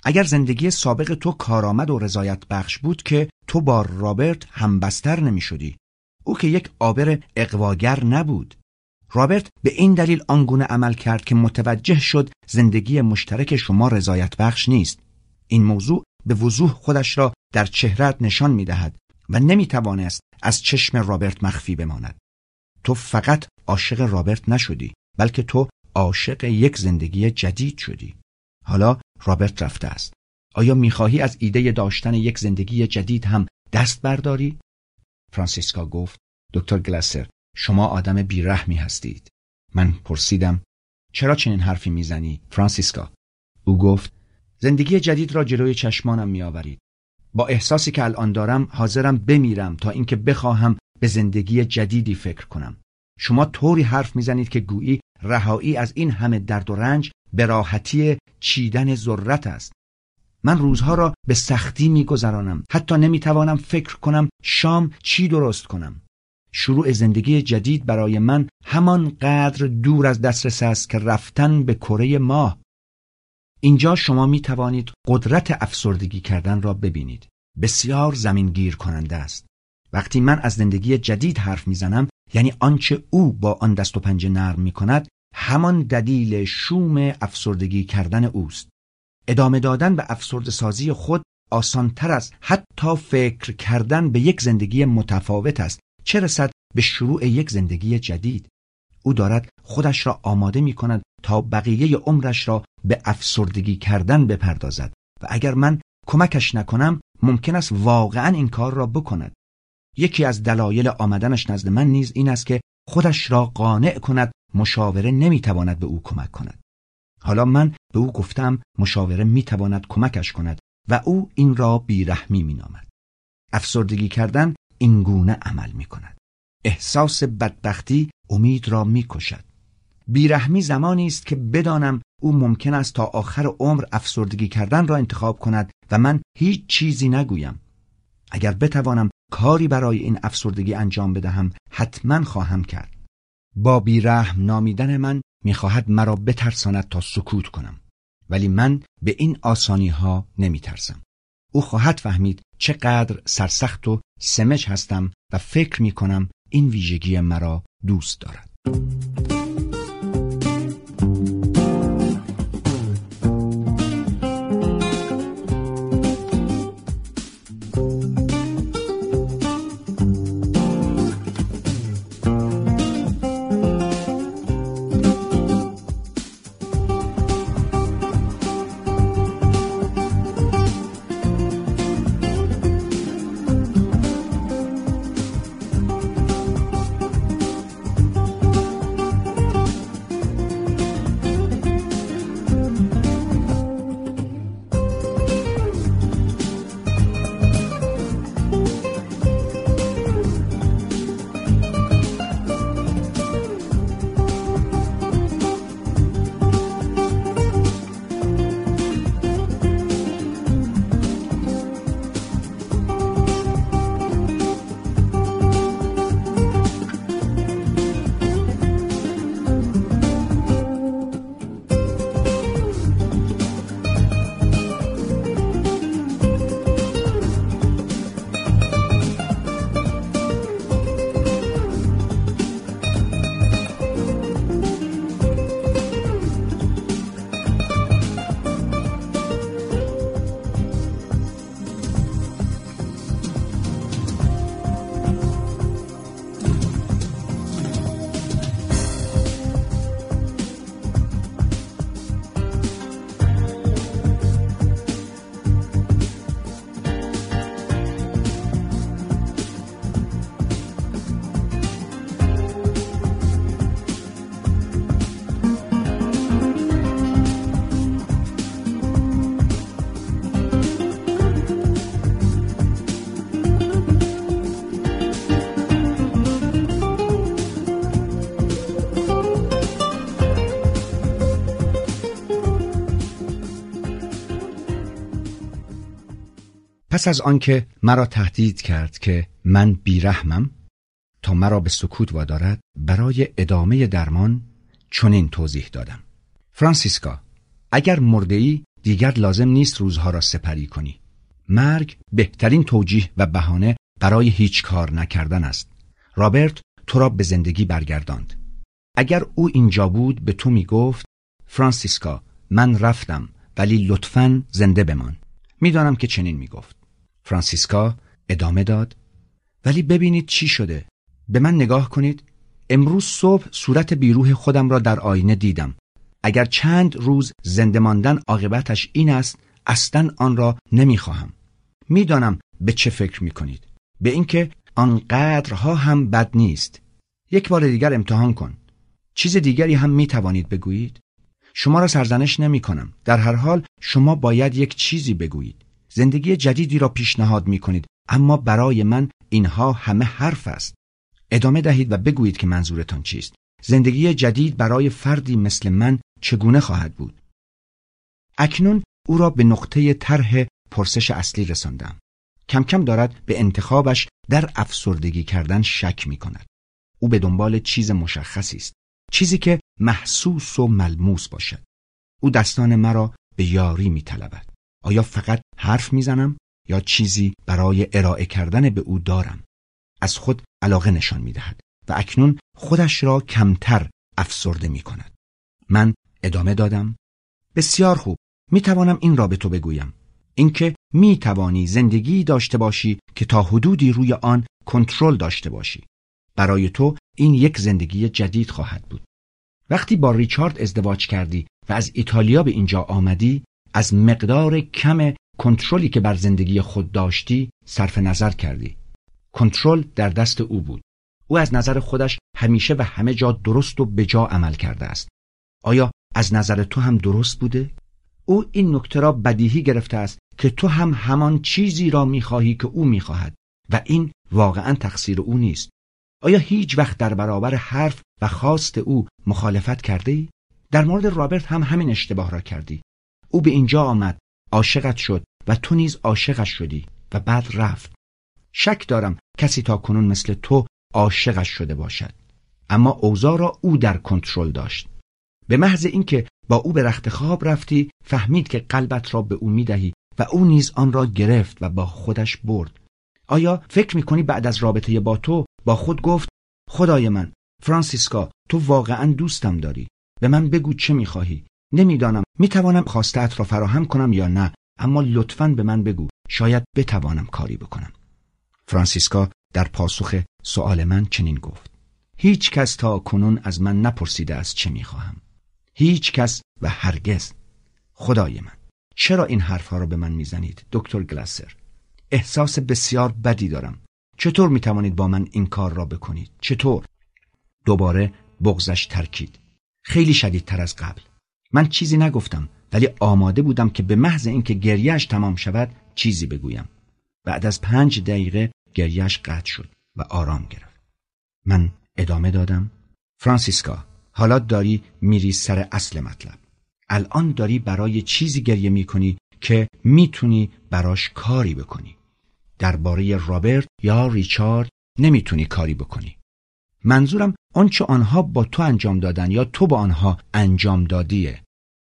اگر زندگی سابق تو کارآمد و رضایت بخش بود که تو با رابرت همبستر نمی شدی. او که یک عابر اغواگر نبود. رابرت به این دلیل آنگونه عمل کرد که متوجه شد زندگی مشترک شما رضایت بخش نیست. این موضوع به وضوح خودش را در چهره‌ات نشان می دهد و نمی توانست از چشم رابرت مخفی بماند. تو فقط عاشق رابرت نشدی، بلکه تو عاشق یک زندگی جدید شدی. حالا رابرت رفته است. آیا می‌خواهی از ایده داشتن یک زندگی جدید هم دست برداری؟ فرانسیسکا گفت: دکتر گلسر، شما آدم بی‌رحمی هستید. من پرسیدم: چرا چنین حرفی میزنی فرانسیسکا؟ او گفت: زندگی جدید را جلوی چشمانم میآورید. با احساسی که الان دارم حاضرم بمیرم تا اینکه بخواهم به زندگی جدیدی فکر کنم. شما طوری حرف میزنید که گویی رهایی از این همه درد و رنج به راحتی چیدن ذرت است. من روزها را به سختی می‌گذرانم، حتی نمی‌توانم فکر کنم شام چی درست کنم. شروع زندگی جدید برای من همان قدر دور از دسترس است که رفتن به کره ماه. اینجا شما می‌توانید قدرت افسردگی کردن را ببینید. بسیار زمینگیر کننده است. وقتی من از زندگی جدید حرف می‌زنم، یعنی آنچه او با آن دست و پنجه نرم می‌کند، همان دلیل شوم افسردگی کردن اوست. ادامه دادن به افسرده‌سازی خود آسان‌تر است، حتی فکر کردن به یک زندگی متفاوت است، چه رسد به شروع یک زندگی جدید. او دارد خودش را آماده می‌کند تا بقیه عمرش را به افسردگی کردن بپردازد و اگر من کمکش نکنم ممکن است واقعاً این کار را بکند. یکی از دلایل آمدنش نزد من نیز این است که خودش را قانع کند مشاوره نمی‌تواند به او کمک کند. حالا من به او گفتم مشاوره می‌تواند کمکش کند و او این را بی‌رحمی می‌نامد. افسردگی کردن این گونه عمل می‌کند. احساس بدبختی امید را می‌کشد. بی‌رحمی زمانی است که بدانم او ممکن است تا آخر عمر افسردگی کردن را انتخاب کند و من هیچ چیزی نگویم. اگر بتوانم کاری برای این افسردگی انجام بدهم حتما خواهم کرد. با بی‌رحم نامیدن من می‌خواهد مرا بترساند تا سکوت کنم، ولی من به این آسانی‌ها نمی‌ترسم. او خواهد فهمید چقدر سرسخت و سمج هستم و فکر می‌کنم این ویژگی مرا دوست دارد. پس از آنکه مرا تهدید کرد که من بی‌رحمم تا مرا به سکوت وادارد، برای ادامه درمان چنین توضیح دادم: فرانسیسکا، اگر مرده‌ای دیگر لازم نیست روزها را سپری کنی. مرگ بهترین توجیه و بهانه برای هیچ کار نکردن است. رابرت تو را به زندگی برگرداند. اگر او اینجا بود به تو میگفت فرانسیسکا من رفتم ولی لطفاً زنده بمان. میدانم که چنین میگفت. فرانسیسکا ادامه داد: ولی ببینید چی شده. به من نگاه کنید. امروز صبح صورت بیروح خودم را در آینه دیدم. اگر چند روز زنده ماندن عاقبتش این است، اصلا آن را نمیخواهم. میدانم به چه فکر میکنید. به اینکه آنقدرها هم بد نیست. یک بار دیگر امتحان کن. چیز دیگری هم میتوانید بگویید. شما را سرزنش نمیکنم. در هر حال شما باید یک چیزی بگویید. زندگی جدیدی را پیشنهاد می کنید، اما برای من اینها همه حرف است. ادامه دهید و بگویید که منظورتان چیست. زندگی جدید برای فردی مثل من چگونه خواهد بود؟ اکنون او را به نقطه طرح پرسش اصلی رساندم. کم کم دارد به انتخابش در افسردگی کردن شک می کند. او به دنبال چیز مشخصی است، چیزی که محسوس و ملموس باشد. او دستان مرا به یاری می طلبد. آیا فقط حرف می زنم یا چیزی برای ارائه کردن به او دارم؟ از خود علاقه نشان می دهد و اکنون خودش را کمتر افسرده می کند. من ادامه دادم: بسیار خوب، می توانم این را به تو بگویم، اینکه می توانی زندگی داشته باشی که تا حدودی روی آن کنترل داشته باشی. برای تو این یک زندگی جدید خواهد بود. وقتی با ریچارد ازدواج کردی و از ایتالیا به اینجا آمدی، از مقدار کم کنترلی که بر زندگی خود داشتی صرف نظر کردی. کنترل در دست او بود. او از نظر خودش همیشه و همه جا درست و بجا عمل کرده است. آیا از نظر تو هم درست بوده؟ او این نکته را بدیهی گرفته است که تو هم همان چیزی را می‌خواهی که او می‌خواهد و این واقعاً تقصیر او نیست. آیا هیچ وقت در برابر حرف و خواست او مخالفت کردی؟ در مورد رابرت هم همین اشتباه را کردی. او به اینجا آمد، عاشقت شد و تو نیز عاشقش شدی و بعد رفت. شک دارم کسی تا کنون مثل تو عاشقش شده باشد. اما اوضاع را او در کنترل داشت. به محض اینکه با او به رخت خواب رفتی، فهمید که قلبت را به او می‌دهی و او نیز آن را گرفت و با خودش برد. آیا فکر می‌کنی بعد از رابطه با تو با خود گفت: خدای من، فرانسیسکا، تو واقعاً دوستم داری، به من بگو چه می‌خواهی؟ نمی‌دانم می‌توانم خواسته‌ات را فراهم کنم یا نه، اما لطفاً به من بگو، شاید بتوانم کاری بکنم. فرانسیسکا در پاسخ سؤال من چنین گفت: هیچ کس تا کنون از من نپرسیده است چه می‌خواهم. هیچ کس و هرگز. خدای من، چرا این حرفها را به من میزنید دکتر گلسر؟ احساس بسیار بدی دارم. چطور میتوانید با من این کار را بکنید؟ چطور؟ دوباره بغضش ترکید، خیلی شدیدتر از قبل. من چیزی نگفتم، ولی آماده بودم که به محض اینکه گریهش تمام شود چیزی بگویم. بعد از پنج دقیقه گریهش قطع شد و آرام گرفت. من ادامه دادم: فرانسیسکا، حالا داری میری سر اصل مطلب. الان داری برای چیزی گریه میکنی که میتونی براش کاری بکنی. درباره رابرت یا ریچارد نمیتونی کاری بکنی. منظورم آنچه آنها با تو انجام دادن یا تو با آنها انجام دادیه.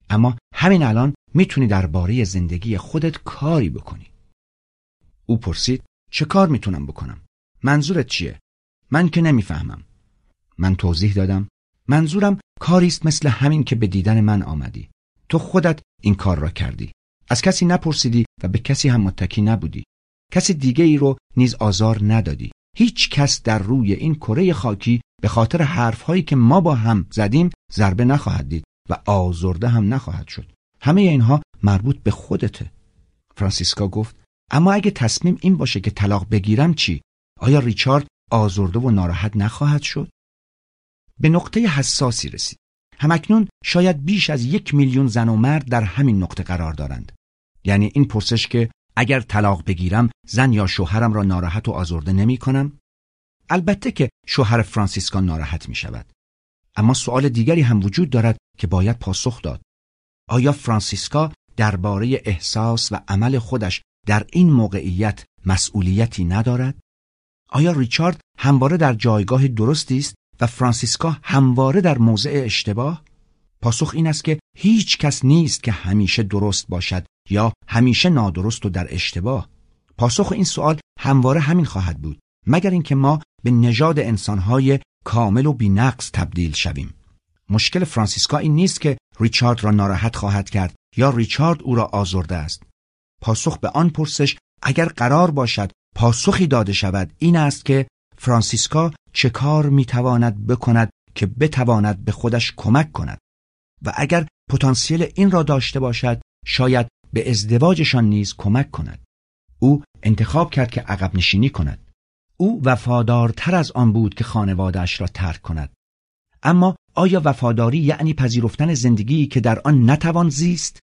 اما همین الان میتونی درباره زندگی خودت کاری بکنی. او پرسید: چه کار میتونم بکنم؟ منظورت چیه؟ من که نمیفهمم. من توضیح دادم: منظورم کاریست مثل همین که به دیدن من آمدی. تو خودت این کار را کردی. از کسی نپرسیدی و به کسی هم متکی نبودی. کسی دیگه ای رو نیز آزار ندادی. هیچ کس در روی این کره خاکی به خاطر حرفهایی که ما با هم زدیم ضربه نخواهد دید و آزرده هم نخواهد شد. همه اینها مربوط به خودته. فرانسیسکا گفت: اما اگه تصمیم این باشه که طلاق بگیرم چی؟ آیا ریچارد آزرده و ناراحت نخواهد شد؟ به نقطه حساسی رسید. همکنون شاید بیش از یک میلیون زن و مرد در همین نقطه قرار دارند. یعنی این پرسش که اگر طلاق بگیرم زن یا شوهرم را ناراحت و آزرده نمی کنم؟ البته که شوهر فرانسیسکا ناراحت می شود. اما سؤال دیگری هم وجود دارد که باید پاسخ داد. آیا فرانسیسکا درباره احساس و عمل خودش در این موقعیت مسئولیتی ندارد؟ آیا ریچارد همواره در جایگاه درستی است و فرانسیسکا همواره در موضع اشتباه؟ پاسخ این است که هیچ کس نیست که همیشه درست باشد یا همیشه نادرست و در اشتباه. پاسخ این سوال همواره همین خواهد بود، مگر اینکه ما به نژاد انسانهای کامل و بی‌نقص تبدیل شویم. مشکل فرانسیسکا این نیست که ریچارد را ناراحت خواهد کرد یا ریچارد او را آزرده است. پاسخ به آن پرسش، اگر قرار باشد پاسخی داده شود، این است که فرانسیسکا چه کار میتواند بکند که بتواند به خودش کمک کند و اگر پتانسیل این را داشته باشد شاید به ازدواجشان نیز کمک کند. او انتخاب کرد که عقب نشینی کند. او وفادارتر از آن بود که خانواده‌اش را ترک کند. اما آیا وفاداری یعنی پذیرفتن زندگی که در آن نتوان زیست؟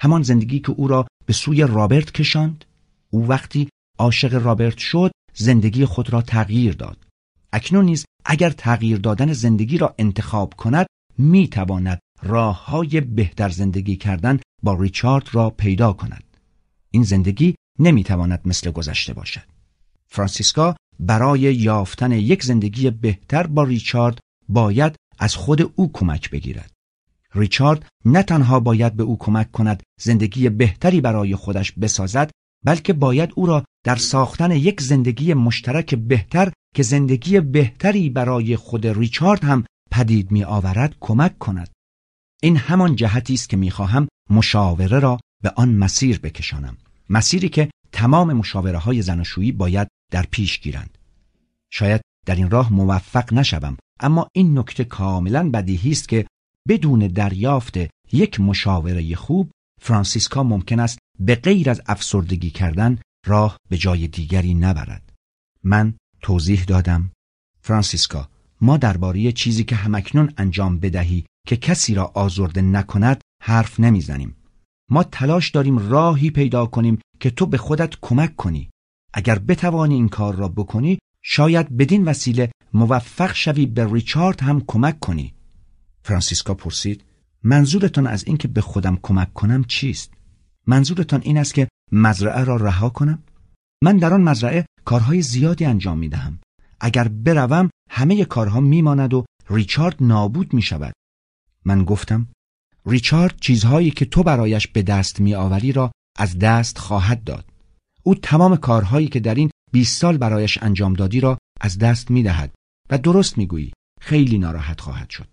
همان زندگی که او را به سوی رابرت کشاند. او وقتی عاشق رابرت شد زندگی خود را تغییر داد. اکنون نیز اگر تغییر دادن زندگی را انتخاب کند می تواند راه‌های بهتر زندگی کردن با ریچارد را پیدا کند. این زندگی نمی تواند مثل گذشته باشد. فرانسیسکا برای یافتن یک زندگی بهتر با ریچارد باید از خود او کمک بگیرد. ریچارد نه تنها باید به او کمک کند زندگی بهتری برای خودش بسازد، بلکه باید او را در ساختن یک زندگی مشترک بهتر که زندگی بهتری برای خود ریچارد هم پدید می آورد کمک کند. این همان جهتی است که می خواهم مشاوره را به آن مسیر بکشانم، مسیری که تمام مشاوره های زناشویی باید در پیش گیرند. شاید در این راه موفق نشوم، اما این نکته کاملا بدیهی است که بدون دریافت یک مشاوره خوب فرانسیسکا ممکن است به غیر از افسردگی کردن راه به جای دیگری نبرد. من توضیح دادم: فرانسیسکا، ما درباره چیزی که همکنون انجام بدهی که کسی را آزرده نکند حرف نمیزنیم. ما تلاش داریم راهی پیدا کنیم که تو به خودت کمک کنی. اگر بتوانی این کار را بکنی، شاید بدین وسیله موفق شوی به ریچارد هم کمک کنی. فرانسیسکا پرسید: منظورتان از این که به خودم کمک کنم چیست؟ منظورتان این است که مزرعه را رها کنم؟ من در آن مزرعه کارهای زیادی انجام می دهم. اگر بروم همه کارها می ماند و ریچارد نابود می شود. من گفتم: ریچارد چیزهایی که تو برایش به دست می آوری را از دست خواهد داد. او تمام کارهایی که در این بیست سال برایش انجام دادی را از دست می دهد و درست می گویی، خیلی ناراحت خواهد شد.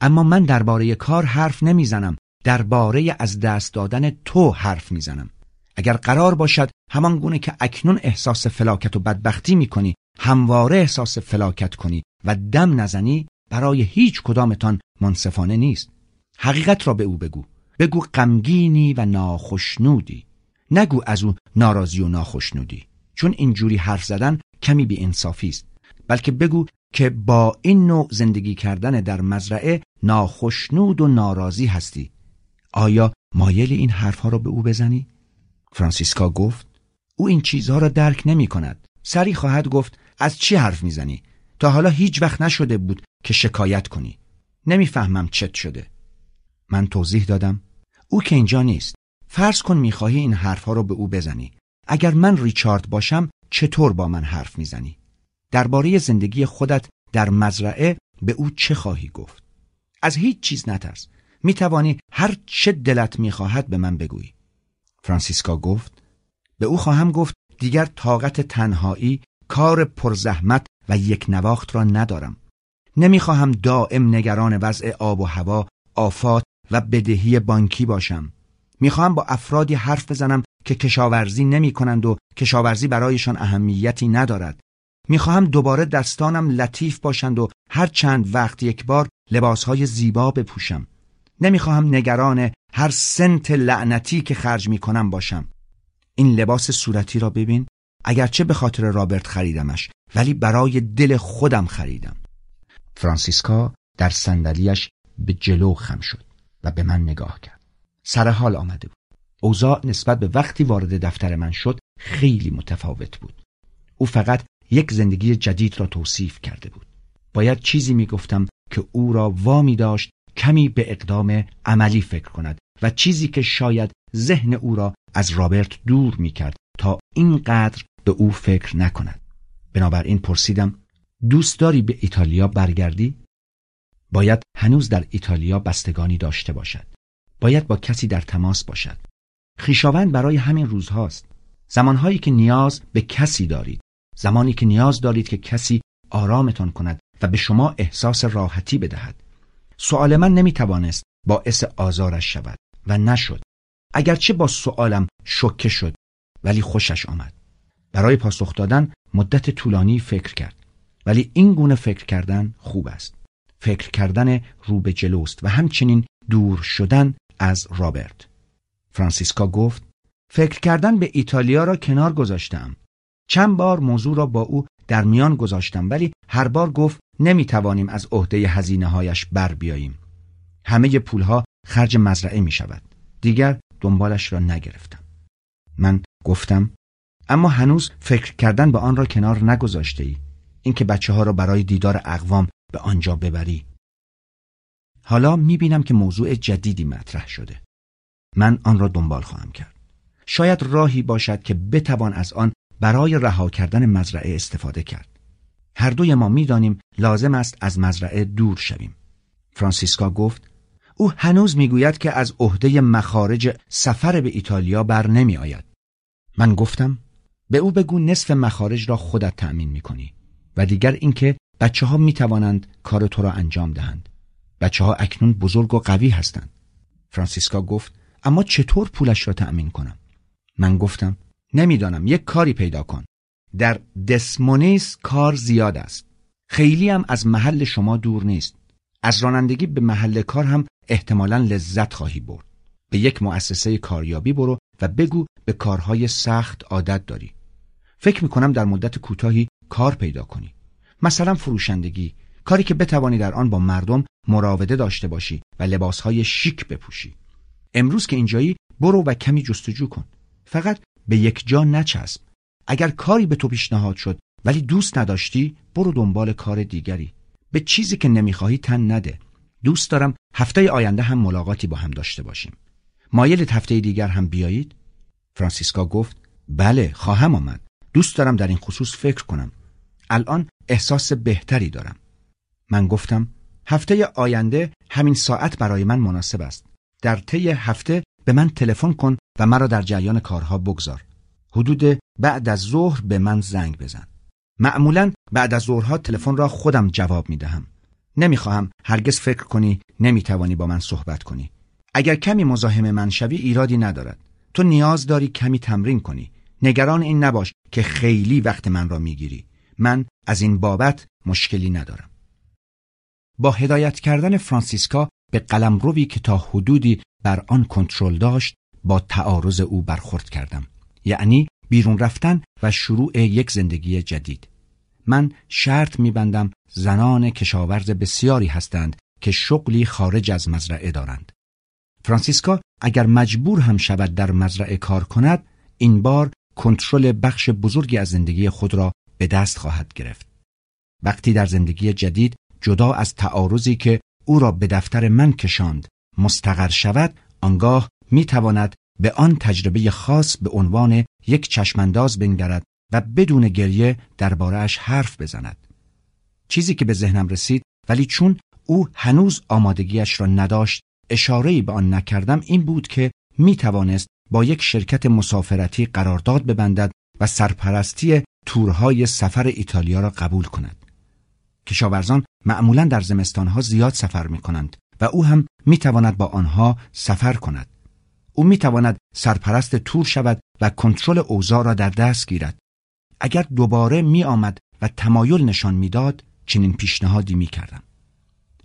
اما من درباره کار حرف نمی زنم، درباره از دست دادن تو حرف می زنم. اگر قرار باشد همان گونه که اکنون احساس فلاکت و بدبختی می کنی همواره احساس فلاکت کنی و دم نزنی، برای هیچ کدامتان منصفانه نیست. حقیقت را به او بگو. بگو غمگینی و ناخشنودی. نگو از او ناراضی و ناخشنودی، چون اینجوری حرف زدن کمی بی‌انصافی است، بلکه بگو که با این نوع زندگی کردن در مزرعه ناخشنود و ناراضی هستی. آیا مایل این حرفها را به او بزنی؟ فرانسیسکا گفت: او این چیزها را درک نمی کند. سری خواهد گفت: از چی حرف میزنی؟ تا حالا هیچ وقت نشده بود که شکایت کنی. نمیفهمم چت شده. من توضیح دادم: او که اینجا نیست. فرض کن میخواهی این حرفها رو به او بزنی. اگر من ریچارد باشم چطور با من حرف میزنی؟ درباره زندگی خودت در مزرعه به او چه خواهی گفت؟ از هیچ چیز نترس. میتوانی هر چه دلت میخواهد به من بگویی. فرانسیسکا گفت: به او خواهم گفت دیگر طاقت تنهایی، کار پرزحمت و یک نواخت را ندارم. نمیخواهم دائم نگران وضع آب و هوا، آفات و بدهی بانکی باشم. میخواهم با افرادی حرف بزنم که کشاورزی نمی کنند و کشاورزی برایشان اهمیتی ندارد. میخواهم دوباره دستانم لطیف باشند و هر چند وقت یک بار لباسهای زیبا بپوشم. نمیخواهم نگران هر سنت لعنتی که خرج میکنم باشم. این لباس صورتی را ببین، اگرچه به خاطر رابرت خریدمش، ولی برای دل خودم خریدم. فرانسیسکا در صندلیاش به جلو خم شد و به من نگاه کرد. سرحال آمده بود. اوضاع نسبت به وقتی وارد دفتر من شد خیلی متفاوت بود. او فقط یک زندگی جدید را توصیف کرده بود. باید چیزی میگفتم که او را وامی داشت کمی به اقدام عملی فکر کند و چیزی که شاید ذهن او را از رابرت دور میکرد تا اینقدر به او فکر نکند. بنابراین پرسیدم: دوست داری به ایتالیا برگردی؟ باید هنوز در ایتالیا بستگانی داشته باشد. باید با کسی در تماس باشد. خویشاوند برای همین روزهاست. زمانهایی که نیاز به کسی دارید. زمانی که نیاز دارید که کسی آرامتان کند و به شما احساس راحتی بدهد. سؤال من نمیتوانست باعث آزارش شود و نشد. اگرچه با سؤالم شوکه شد ولی خوشش آمد. برای پاسخ دادن مدت طولانی فکر کرد. ولی این گونه فکر کردن خوب است. فکر کردن رو به جلوست و همچنین دور شدن از رابرت. فرانسیسکا گفت: فکر کردن به ایتالیا را کنار گذاشتم. چند بار موضوع را با او در میان گذاشتم ولی هر بار گفت نمیتوانیم از عهده هزینه‌هایش بر بیاییم. همه پولها خرج مزرعه می شود. دیگر دنبالش را نگرفتم. من گفتم: اما هنوز فکر کردن به آن را کنار نگذاشته ای. اینکه بچه‌ها را برای دیدار اقوام به آنجا ببری. حالا می‌بینم که موضوع جدیدی مطرح شده. من آن را دنبال خواهم کرد. شاید راهی باشد که بتوان از آن برای رها کردن مزرعه استفاده کرد. هر دوی ما می‌دانیم لازم است از مزرعه دور شویم. فرانسیسکا گفت: او هنوز میگوید که از عهده مخارج سفر به ایتالیا بر نمی آید. من گفتم: به او بگو نصف مخارج را خودت تأمین میکنی و دیگر اینکه بچه‌ها میتوانند کار تو را انجام دهند. بچه‌ها اکنون بزرگ و قوی هستند. فرانسیسکا گفت: اما چطور پولش را تأمین کنم؟ من گفتم: نمیدانم، یک کاری پیدا کن. در دسمونیس کار زیاد است. خیلی هم از محل شما دور نیست. از رانندگی به محل کار هم احتمالاً لذت خواهی برد. به یک مؤسسه کاریابی برو و بگو به کارهای سخت عادت داری. فکر می‌کنم در مدت کوتاهی کار پیدا کنی. مثلا فروشندگی، کاری که بتوانی در آن با مردم مراوده داشته باشی و لباسهای شیک بپوشی. امروز که اینجایی برو و کمی جستجو کن. فقط به یک جا نچسب. اگر کاری به تو پیشنهاد شد ولی دوست نداشتی، برو دنبال کار دیگری. به چیزی که نمیخواهی تن نده. دوست دارم هفته آینده هم ملاقاتی با هم داشته باشیم. مایلت هفته دیگر هم بیایید؟ فرانسیسکا گفت: بله، خواهم آمد. دوست دارم در این خصوص فکر کنم. الان احساس بهتری دارم. من گفتم: هفته آینده همین ساعت برای من مناسب است. در طی هفته به من تلفن کن و مرا در جریان کارها بگذار. حدود بعد از ظهر به من زنگ بزن. معمولاً بعد از ظهرها تلفن را خودم جواب میدهم. نمیخواهم هرگز فکر کنی نمیتوانی با من صحبت کنی. اگر کمی مزاحم من شوی ایرادی ندارد. تو نیاز داری کمی تمرین کنی. نگران این نباش که خیلی وقت من را میگیری. من از این بابت مشکلی ندارم. با هدایت کردن فرانسیسکا به قلمروی که تا حدودی بر آن کنترل داشت، با تعارض او برخورد کردم. یعنی بیرون رفتن و شروع یک زندگی جدید. من شرط می‌بندم زنان کشاورز بسیاری هستند که شغلی خارج از مزرعه دارند. فرانسیسکا اگر مجبور هم شود در مزرعه کار کند، این بار کنترل بخش بزرگی از زندگی خود را به دست خواهد گرفت. وقتی در زندگی جدید جدا از تعارضی که او را به دفتر من کشاند مستقر شود، آنگاه می‌تواند به آن تجربه خاص به عنوان یک چشمانداز بنگرد و بدون گریه درباره‌اش حرف بزند. چیزی که به ذهنم رسید، ولی چون او هنوز آمادگیش را نداشت اشاره‌ای به آن نکردم، این بود که می‌توانست با یک شرکت مسافرتی قرارداد ببندد و سرپرستی تورهای سفر ایتالیا را قبول کند. کشاورزان معمولاً در زمستان‌ها زیاد سفر می‌کنند و او هم می‌تواند با آنها سفر کند. او می‌تواند سرپرست تور شود و کنترل اوضاع را در دست گیرد. اگر دوباره می‌آمد و تمایل نشان می‌داد، چنین پیشنهادی می‌کردم.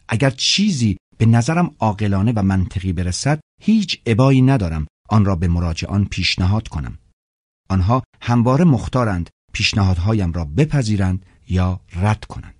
اگر چیزی به نظرم عاقلانه و منطقی برسد، هیچ ابایی ندارم آن را به مراجعان پیشنهاد کنم. آنها همواره مختارند پیشنهادهایم را بپذیرند یا رد کنند.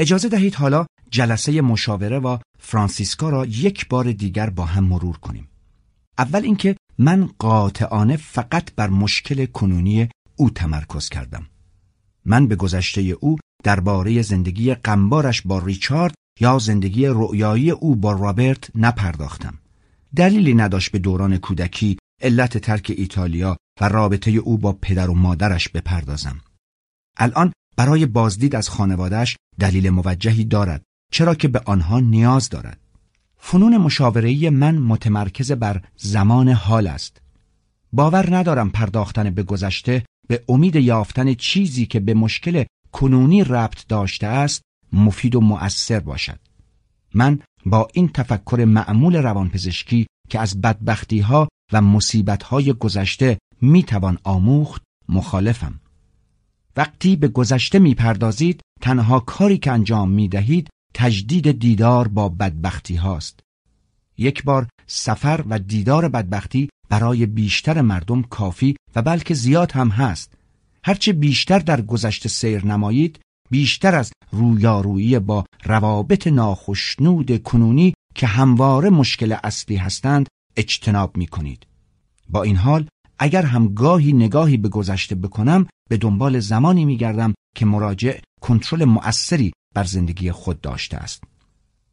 اجازه دهید حالا جلسه مشاوره و فرانسیسکا را یک بار دیگر با هم مرور کنیم. اول اینکه من قاطعانه فقط بر مشکل کنونی او تمرکز کردم. من به گذشته او درباره زندگی غمبارش با ریچارد یا زندگی رؤیایی او با رابرت نپرداختم. دلیلی نداشت به دوران کودکی، علت ترک ایتالیا و رابطه او با پدر و مادرش بپردازم. الان برای بازدید از خانواده‌اش دلیل موجهی دارد، چرا که به آنها نیاز دارد. فنون مشاوره‌ای من متمرکز بر زمان حال است. باور ندارم پرداختن به گذشته به امید یافتن چیزی که به مشکل کنونی ربط داشته است مفید و مؤثر باشد. من با این تفکر معمول روانپزشکی که از بدبختی‌ها و مصیبت‌های گذشته میتوان آموخت مخالفم. وقتی به گذشته میپردازید تنها کاری که انجام میدهید تجدید دیدار با بدبختی هاست. یک بار سفر و دیدار بدبختی برای بیشتر مردم کافی و بلکه زیاد هم هست. هرچه بیشتر در گذشته سیر نمایید بیشتر از رویارویی با روابط ناخشنود کنونی که همواره مشکل اصلی هستند اجتناب میکنید. با این حال اگر هم گاهی نگاهی به گذشته بکنم به دنبال زمانی میگردم که مراجع کنترل مؤثری بر زندگی خود داشته است.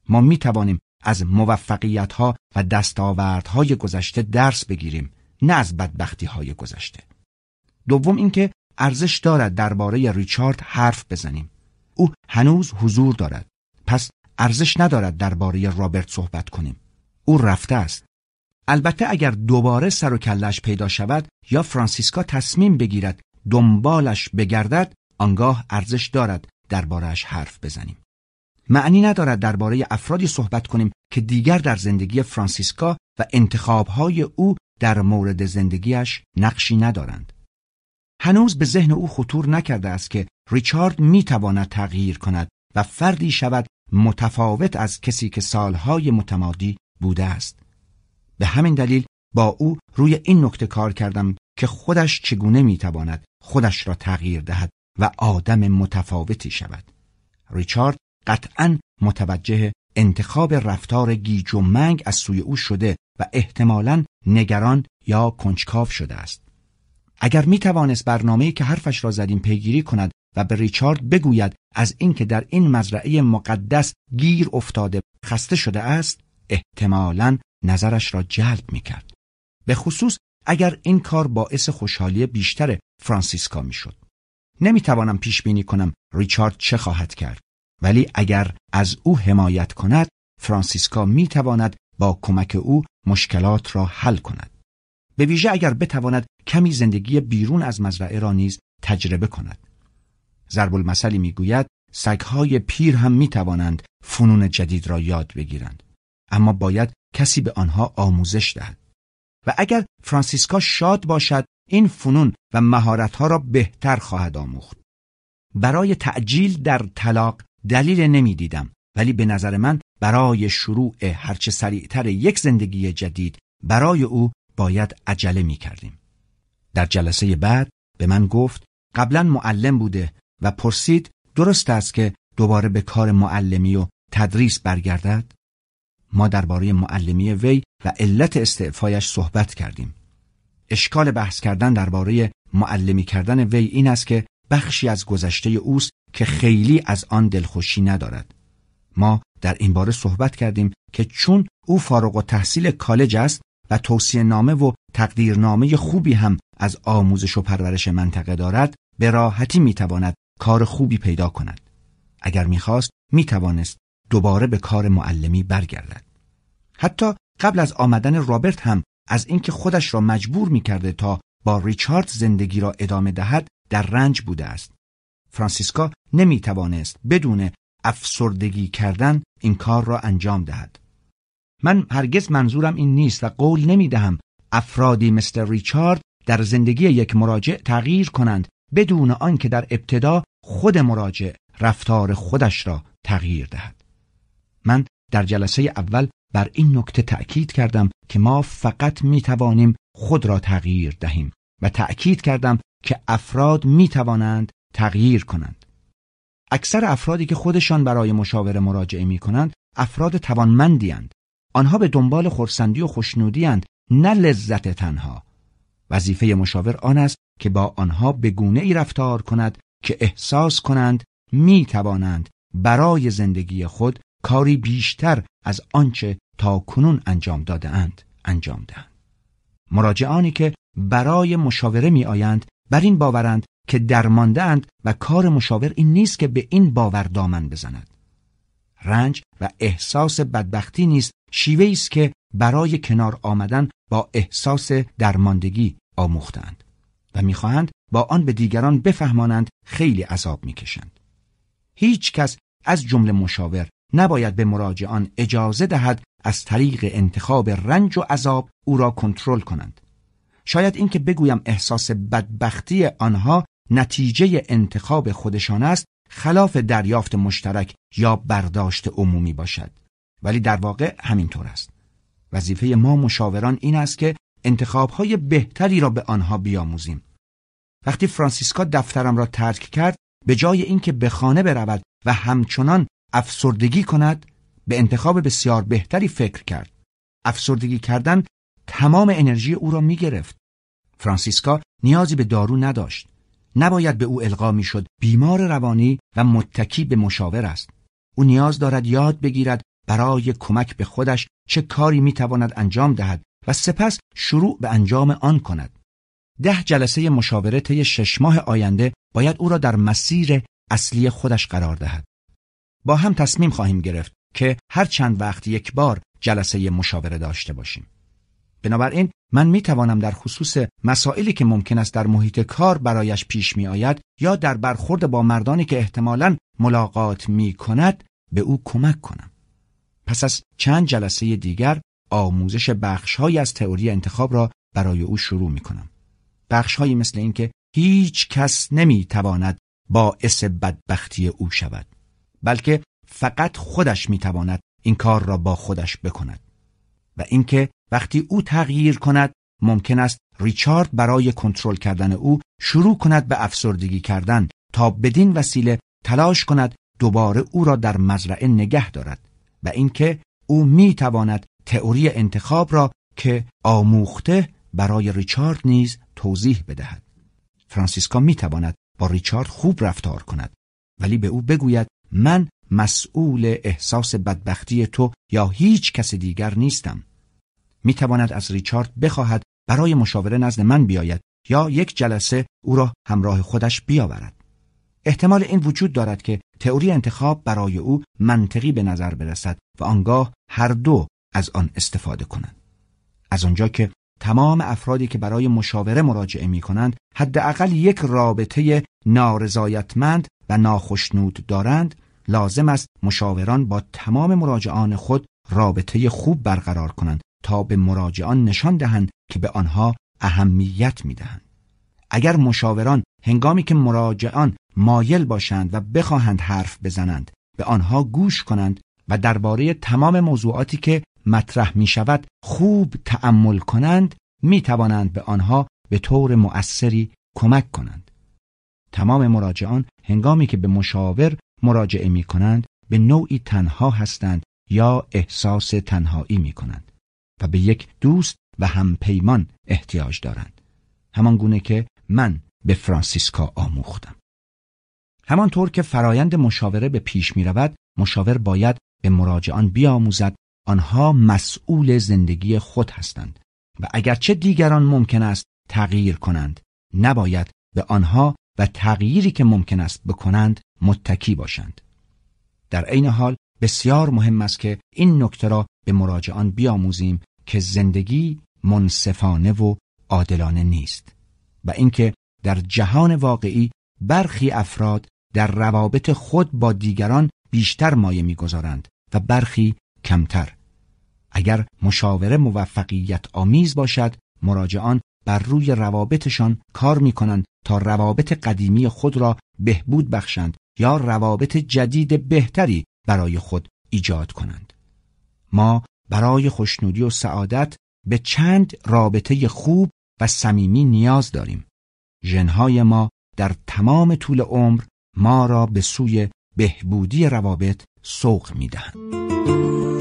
ما می توانیم از موفقیت‌ها و دستاوردهای گذشته درس بگیریم، نه از بدبختی‌های گذشته. دوم اینکه ارزش دارد درباره ریچارد حرف بزنیم. او هنوز حضور دارد، پس ارزش ندارد درباره رابرت صحبت کنیم. او رفته است. البته اگر دوباره سر و کله‌اش پیدا شود یا فرانسیسکا تصمیم بگیرد دنبالش بگردد، آنگاه ارزش دارد درباره‌اش حرف بزنیم. معنی ندارد درباره افرادی صحبت کنیم که دیگر در زندگی فرانسیسکا و انتخاب‌های او در مورد زندگیش نقشی ندارند. هنوز به ذهن او خطور نکرده است که ریچارد می‌تواند تغییر کند و فردی شود متفاوت از کسی که سالهای متمادی بوده است. به همین دلیل با او روی این نکته کار کردم که خودش چگونه می‌تواند خودش را تغییر دهد و آدم متفاوتی شود. ریچارد قطعاً متوجه انتخاب رفتار گیج و منگ از سوی او شده و احتمالاً نگران یا کنجکاو شده است. اگر میتوانست برنامه‌ای که حرفش را زدیم پیگیری کند و به ریچارد بگوید از اینکه در این مزرعه مقدس گیر افتاده خسته شده است، احتمالاً نظرش را جلب میکرد. به خصوص اگر این کار باعث خوشحالی بیشتر فرانسیسکا میشد. نمیتوانم پیش بینی کنم ریچارد چه خواهد کرد، ولی اگر از او حمایت کند فرانسیسکا میتواند با کمک او مشکلات را حل کند، به ویژه اگر بتواند کمی زندگی بیرون از مزرعه را نیز تجربه کند. ضرب المثلی میگوید سگ‌های پیر هم میتوانند فنون جدید را یاد بگیرند، اما باید کسی به آنها آموزش دهد. و اگر فرانسیسکا شاد باشد این فنون و مهارت‌ها را بهتر خواهد آموخت. برای تعجیل در طلاق دلیل نمی‌دیدم، ولی به نظر من برای شروع هرچه سریعتر یک زندگی جدید برای او باید عجله می‌کردیم. در جلسه بعد به من گفت قبلاً معلم بوده و پرسید درست است که دوباره به کار معلمی و تدریس برگردد؟ ما درباره معلمی وی و علت استعفایش صحبت کردیم. اشکال بحث کردن درباره معلمی کردن وی این است که بخشی از گذشته اوست که خیلی از آن دلخوشی ندارد. ما در این باره صحبت کردیم که چون او فارغ التحصیل کالج است و توصیه نامه و تقدیرنامه خوبی هم از آموزش و پرورش منطقه دارد، به راحتی میتواند کار خوبی پیدا کند. اگر میخواست میتوانست دوباره به کار معلمی برگردد. حتی قبل از آمدن رابرت هم از اینکه خودش را مجبور می‌کرده تا با ریچارد زندگی را ادامه دهد در رنج بوده است. فرانسیسکا نمی‌توانست بدون افسردگی کردن این کار را انجام دهد. من هرگز منظورم این نیست و قول نمی‌دهم افرادی مثل ریچارد در زندگی یک مراجع تغییر کنند بدون آنکه در ابتدا خود مراجع رفتار خودش را تغییر دهد. من در جلسه اول بر این نکته تأکید کردم که ما فقط می توانیم خود را تغییر دهیم و تأکید کردم که افراد می توانند تغییر کنند. اکثر افرادی که خودشان برای مشاوره مراجعه می‌کنند افراد توانمندی اند. آنها به دنبال خرسندی و خوشنودی اند، نه لذت تنها. وظیفه مشاور آن است که با آنها به گونه‌ای رفتار کند که احساس کنند می‌توانند برای زندگی خود کاری بیشتر از آنچه تا کنون انجام داده اند انجام دهند. مراجعانی که برای مشاوره می‌آیند بر این باورند که درمانده اند و کار مشاور این نیست که به این باور دامن بزند. رنج و احساس بدبختی نیست شیوه‌ای است که برای کنار آمدن با احساس درماندگی آموختند و می‌خواهند با آن به دیگران بفهمانند خیلی عذاب می‌کشند. هیچ کس از جمله مشاور نباید به مراجعان اجازه دهد از طریق انتخاب رنج و عذاب او را کنترل کنند. شاید این که بگویم احساس بدبختی آنها نتیجه انتخاب خودشان است خلاف دریافت مشترک یا برداشت عمومی باشد، ولی در واقع همینطور است. وظیفه ما مشاوران این است که انتخاب‌های بهتری را به آنها بیاموزیم. وقتی فرانسیسکا دفترم را ترک کرد، به جای اینکه به خانه برود و همچنان افسردگی کند، به انتخاب بسیار بهتری فکر کرد. افسردگی کردن تمام انرژی او را می گرفت. فرانسیسکا نیازی به دارو نداشت. نباید به او القا میشد بیمار روانی و متکی به مشاور است. او نیاز دارد یاد بگیرد برای کمک به خودش چه کاری میتواند انجام دهد و سپس شروع به انجام آن کند. ده جلسه مشاوره طی شش ماه آینده باید او را در مسیر اصلی خودش قرار دهد. با هم تصمیم خواهیم گرفت که هر چند وقت یک بار جلسه مشاوره داشته باشیم. بنابراین من می توانم در خصوص مسائلی که ممکن است در محیط کار برایش پیش می آید یا در برخورد با مردانی که احتمالاً ملاقات می کند به او کمک کنم. پس از چند جلسه دیگر آموزش بخش‌هایی از تئوری انتخاب را برای او شروع می کنم. بخش‌هایی مثل این که هیچ کس نمی تواند باعث بدبختی او شود، بلکه فقط خودش می تواند این کار را با خودش بکند و اینکه وقتی او تغییر کند ممکن است ریچارد برای کنترل کردن او شروع کند به افسردگی کردن تا بدین وسیله تلاش کند دوباره او را در مزرعه نگه دارد و اینکه او می تواند تئوری انتخاب را که آموخته برای ریچارد نیز توضیح بدهد. فرانسیسکا می تواند با ریچارد خوب رفتار کند ولی به او بگوید من مسئول احساس بدبختی تو یا هیچ کس دیگر نیستم. می تواند از ریچارد بخواهد برای مشاوره نزد من بیاید یا یک جلسه او را همراه خودش بیاورد. احتمال این وجود دارد که تئوری انتخاب برای او منطقی به نظر برسد و آنگاه هر دو از آن استفاده کنند. از آنجا که تمام افرادی که برای مشاوره مراجعه می کنند حداقل یک رابطه نارضایتمند و ناخشنود دارند، لازم است مشاوران با تمام مراجعان خود رابطه خوب برقرار کنند تا به مراجعان نشان دهند که به آنها اهمیت می‌دهند. اگر مشاوران هنگامی که مراجعان مایل باشند و بخواهند حرف بزنند به آنها گوش کنند و درباره تمام موضوعاتی که مطرح می‌شود خوب تأمل کنند، می‌توانند به آنها به طور مؤثری کمک کنند. تمام مراجعان هنگامی که به مشاور مراجعه می‌کنند به نوعی تنها هستند یا احساس تنهایی می‌کنند و به یک دوست و همپیمان احتیاج دارند، همان گونه که من به فرانسیسکا آموختم. همانطور که فرایند مشاوره به پیش می رود، مشاور باید به مراجعان بیاموزد آنها مسئول زندگی خود هستند و اگرچه دیگران ممکن است تغییر کنند، نباید به آنها و تغییری که ممکن است بکنند متکی باشند. در عین حال بسیار مهم است که این نکته را به مراجعان بیاموزیم که زندگی منصفانه و عادلانه نیست و اینکه در جهان واقعی برخی افراد در روابط خود با دیگران بیشتر مایه می‌گذارند و برخی کمتر. اگر مشاوره موفقیت آمیز باشد، مراجعان بر روی روابطشان کار می‌کنند تا روابط قدیمی خود را بهبود بخشند یا روابط جدید بهتری برای خود ایجاد کنند. ما برای خوشنودی و سعادت به چند رابطه خوب و صمیمی نیاز داریم. ژن‌های ما در تمام طول عمر ما را به سوی بهبودی روابط سوق میدن.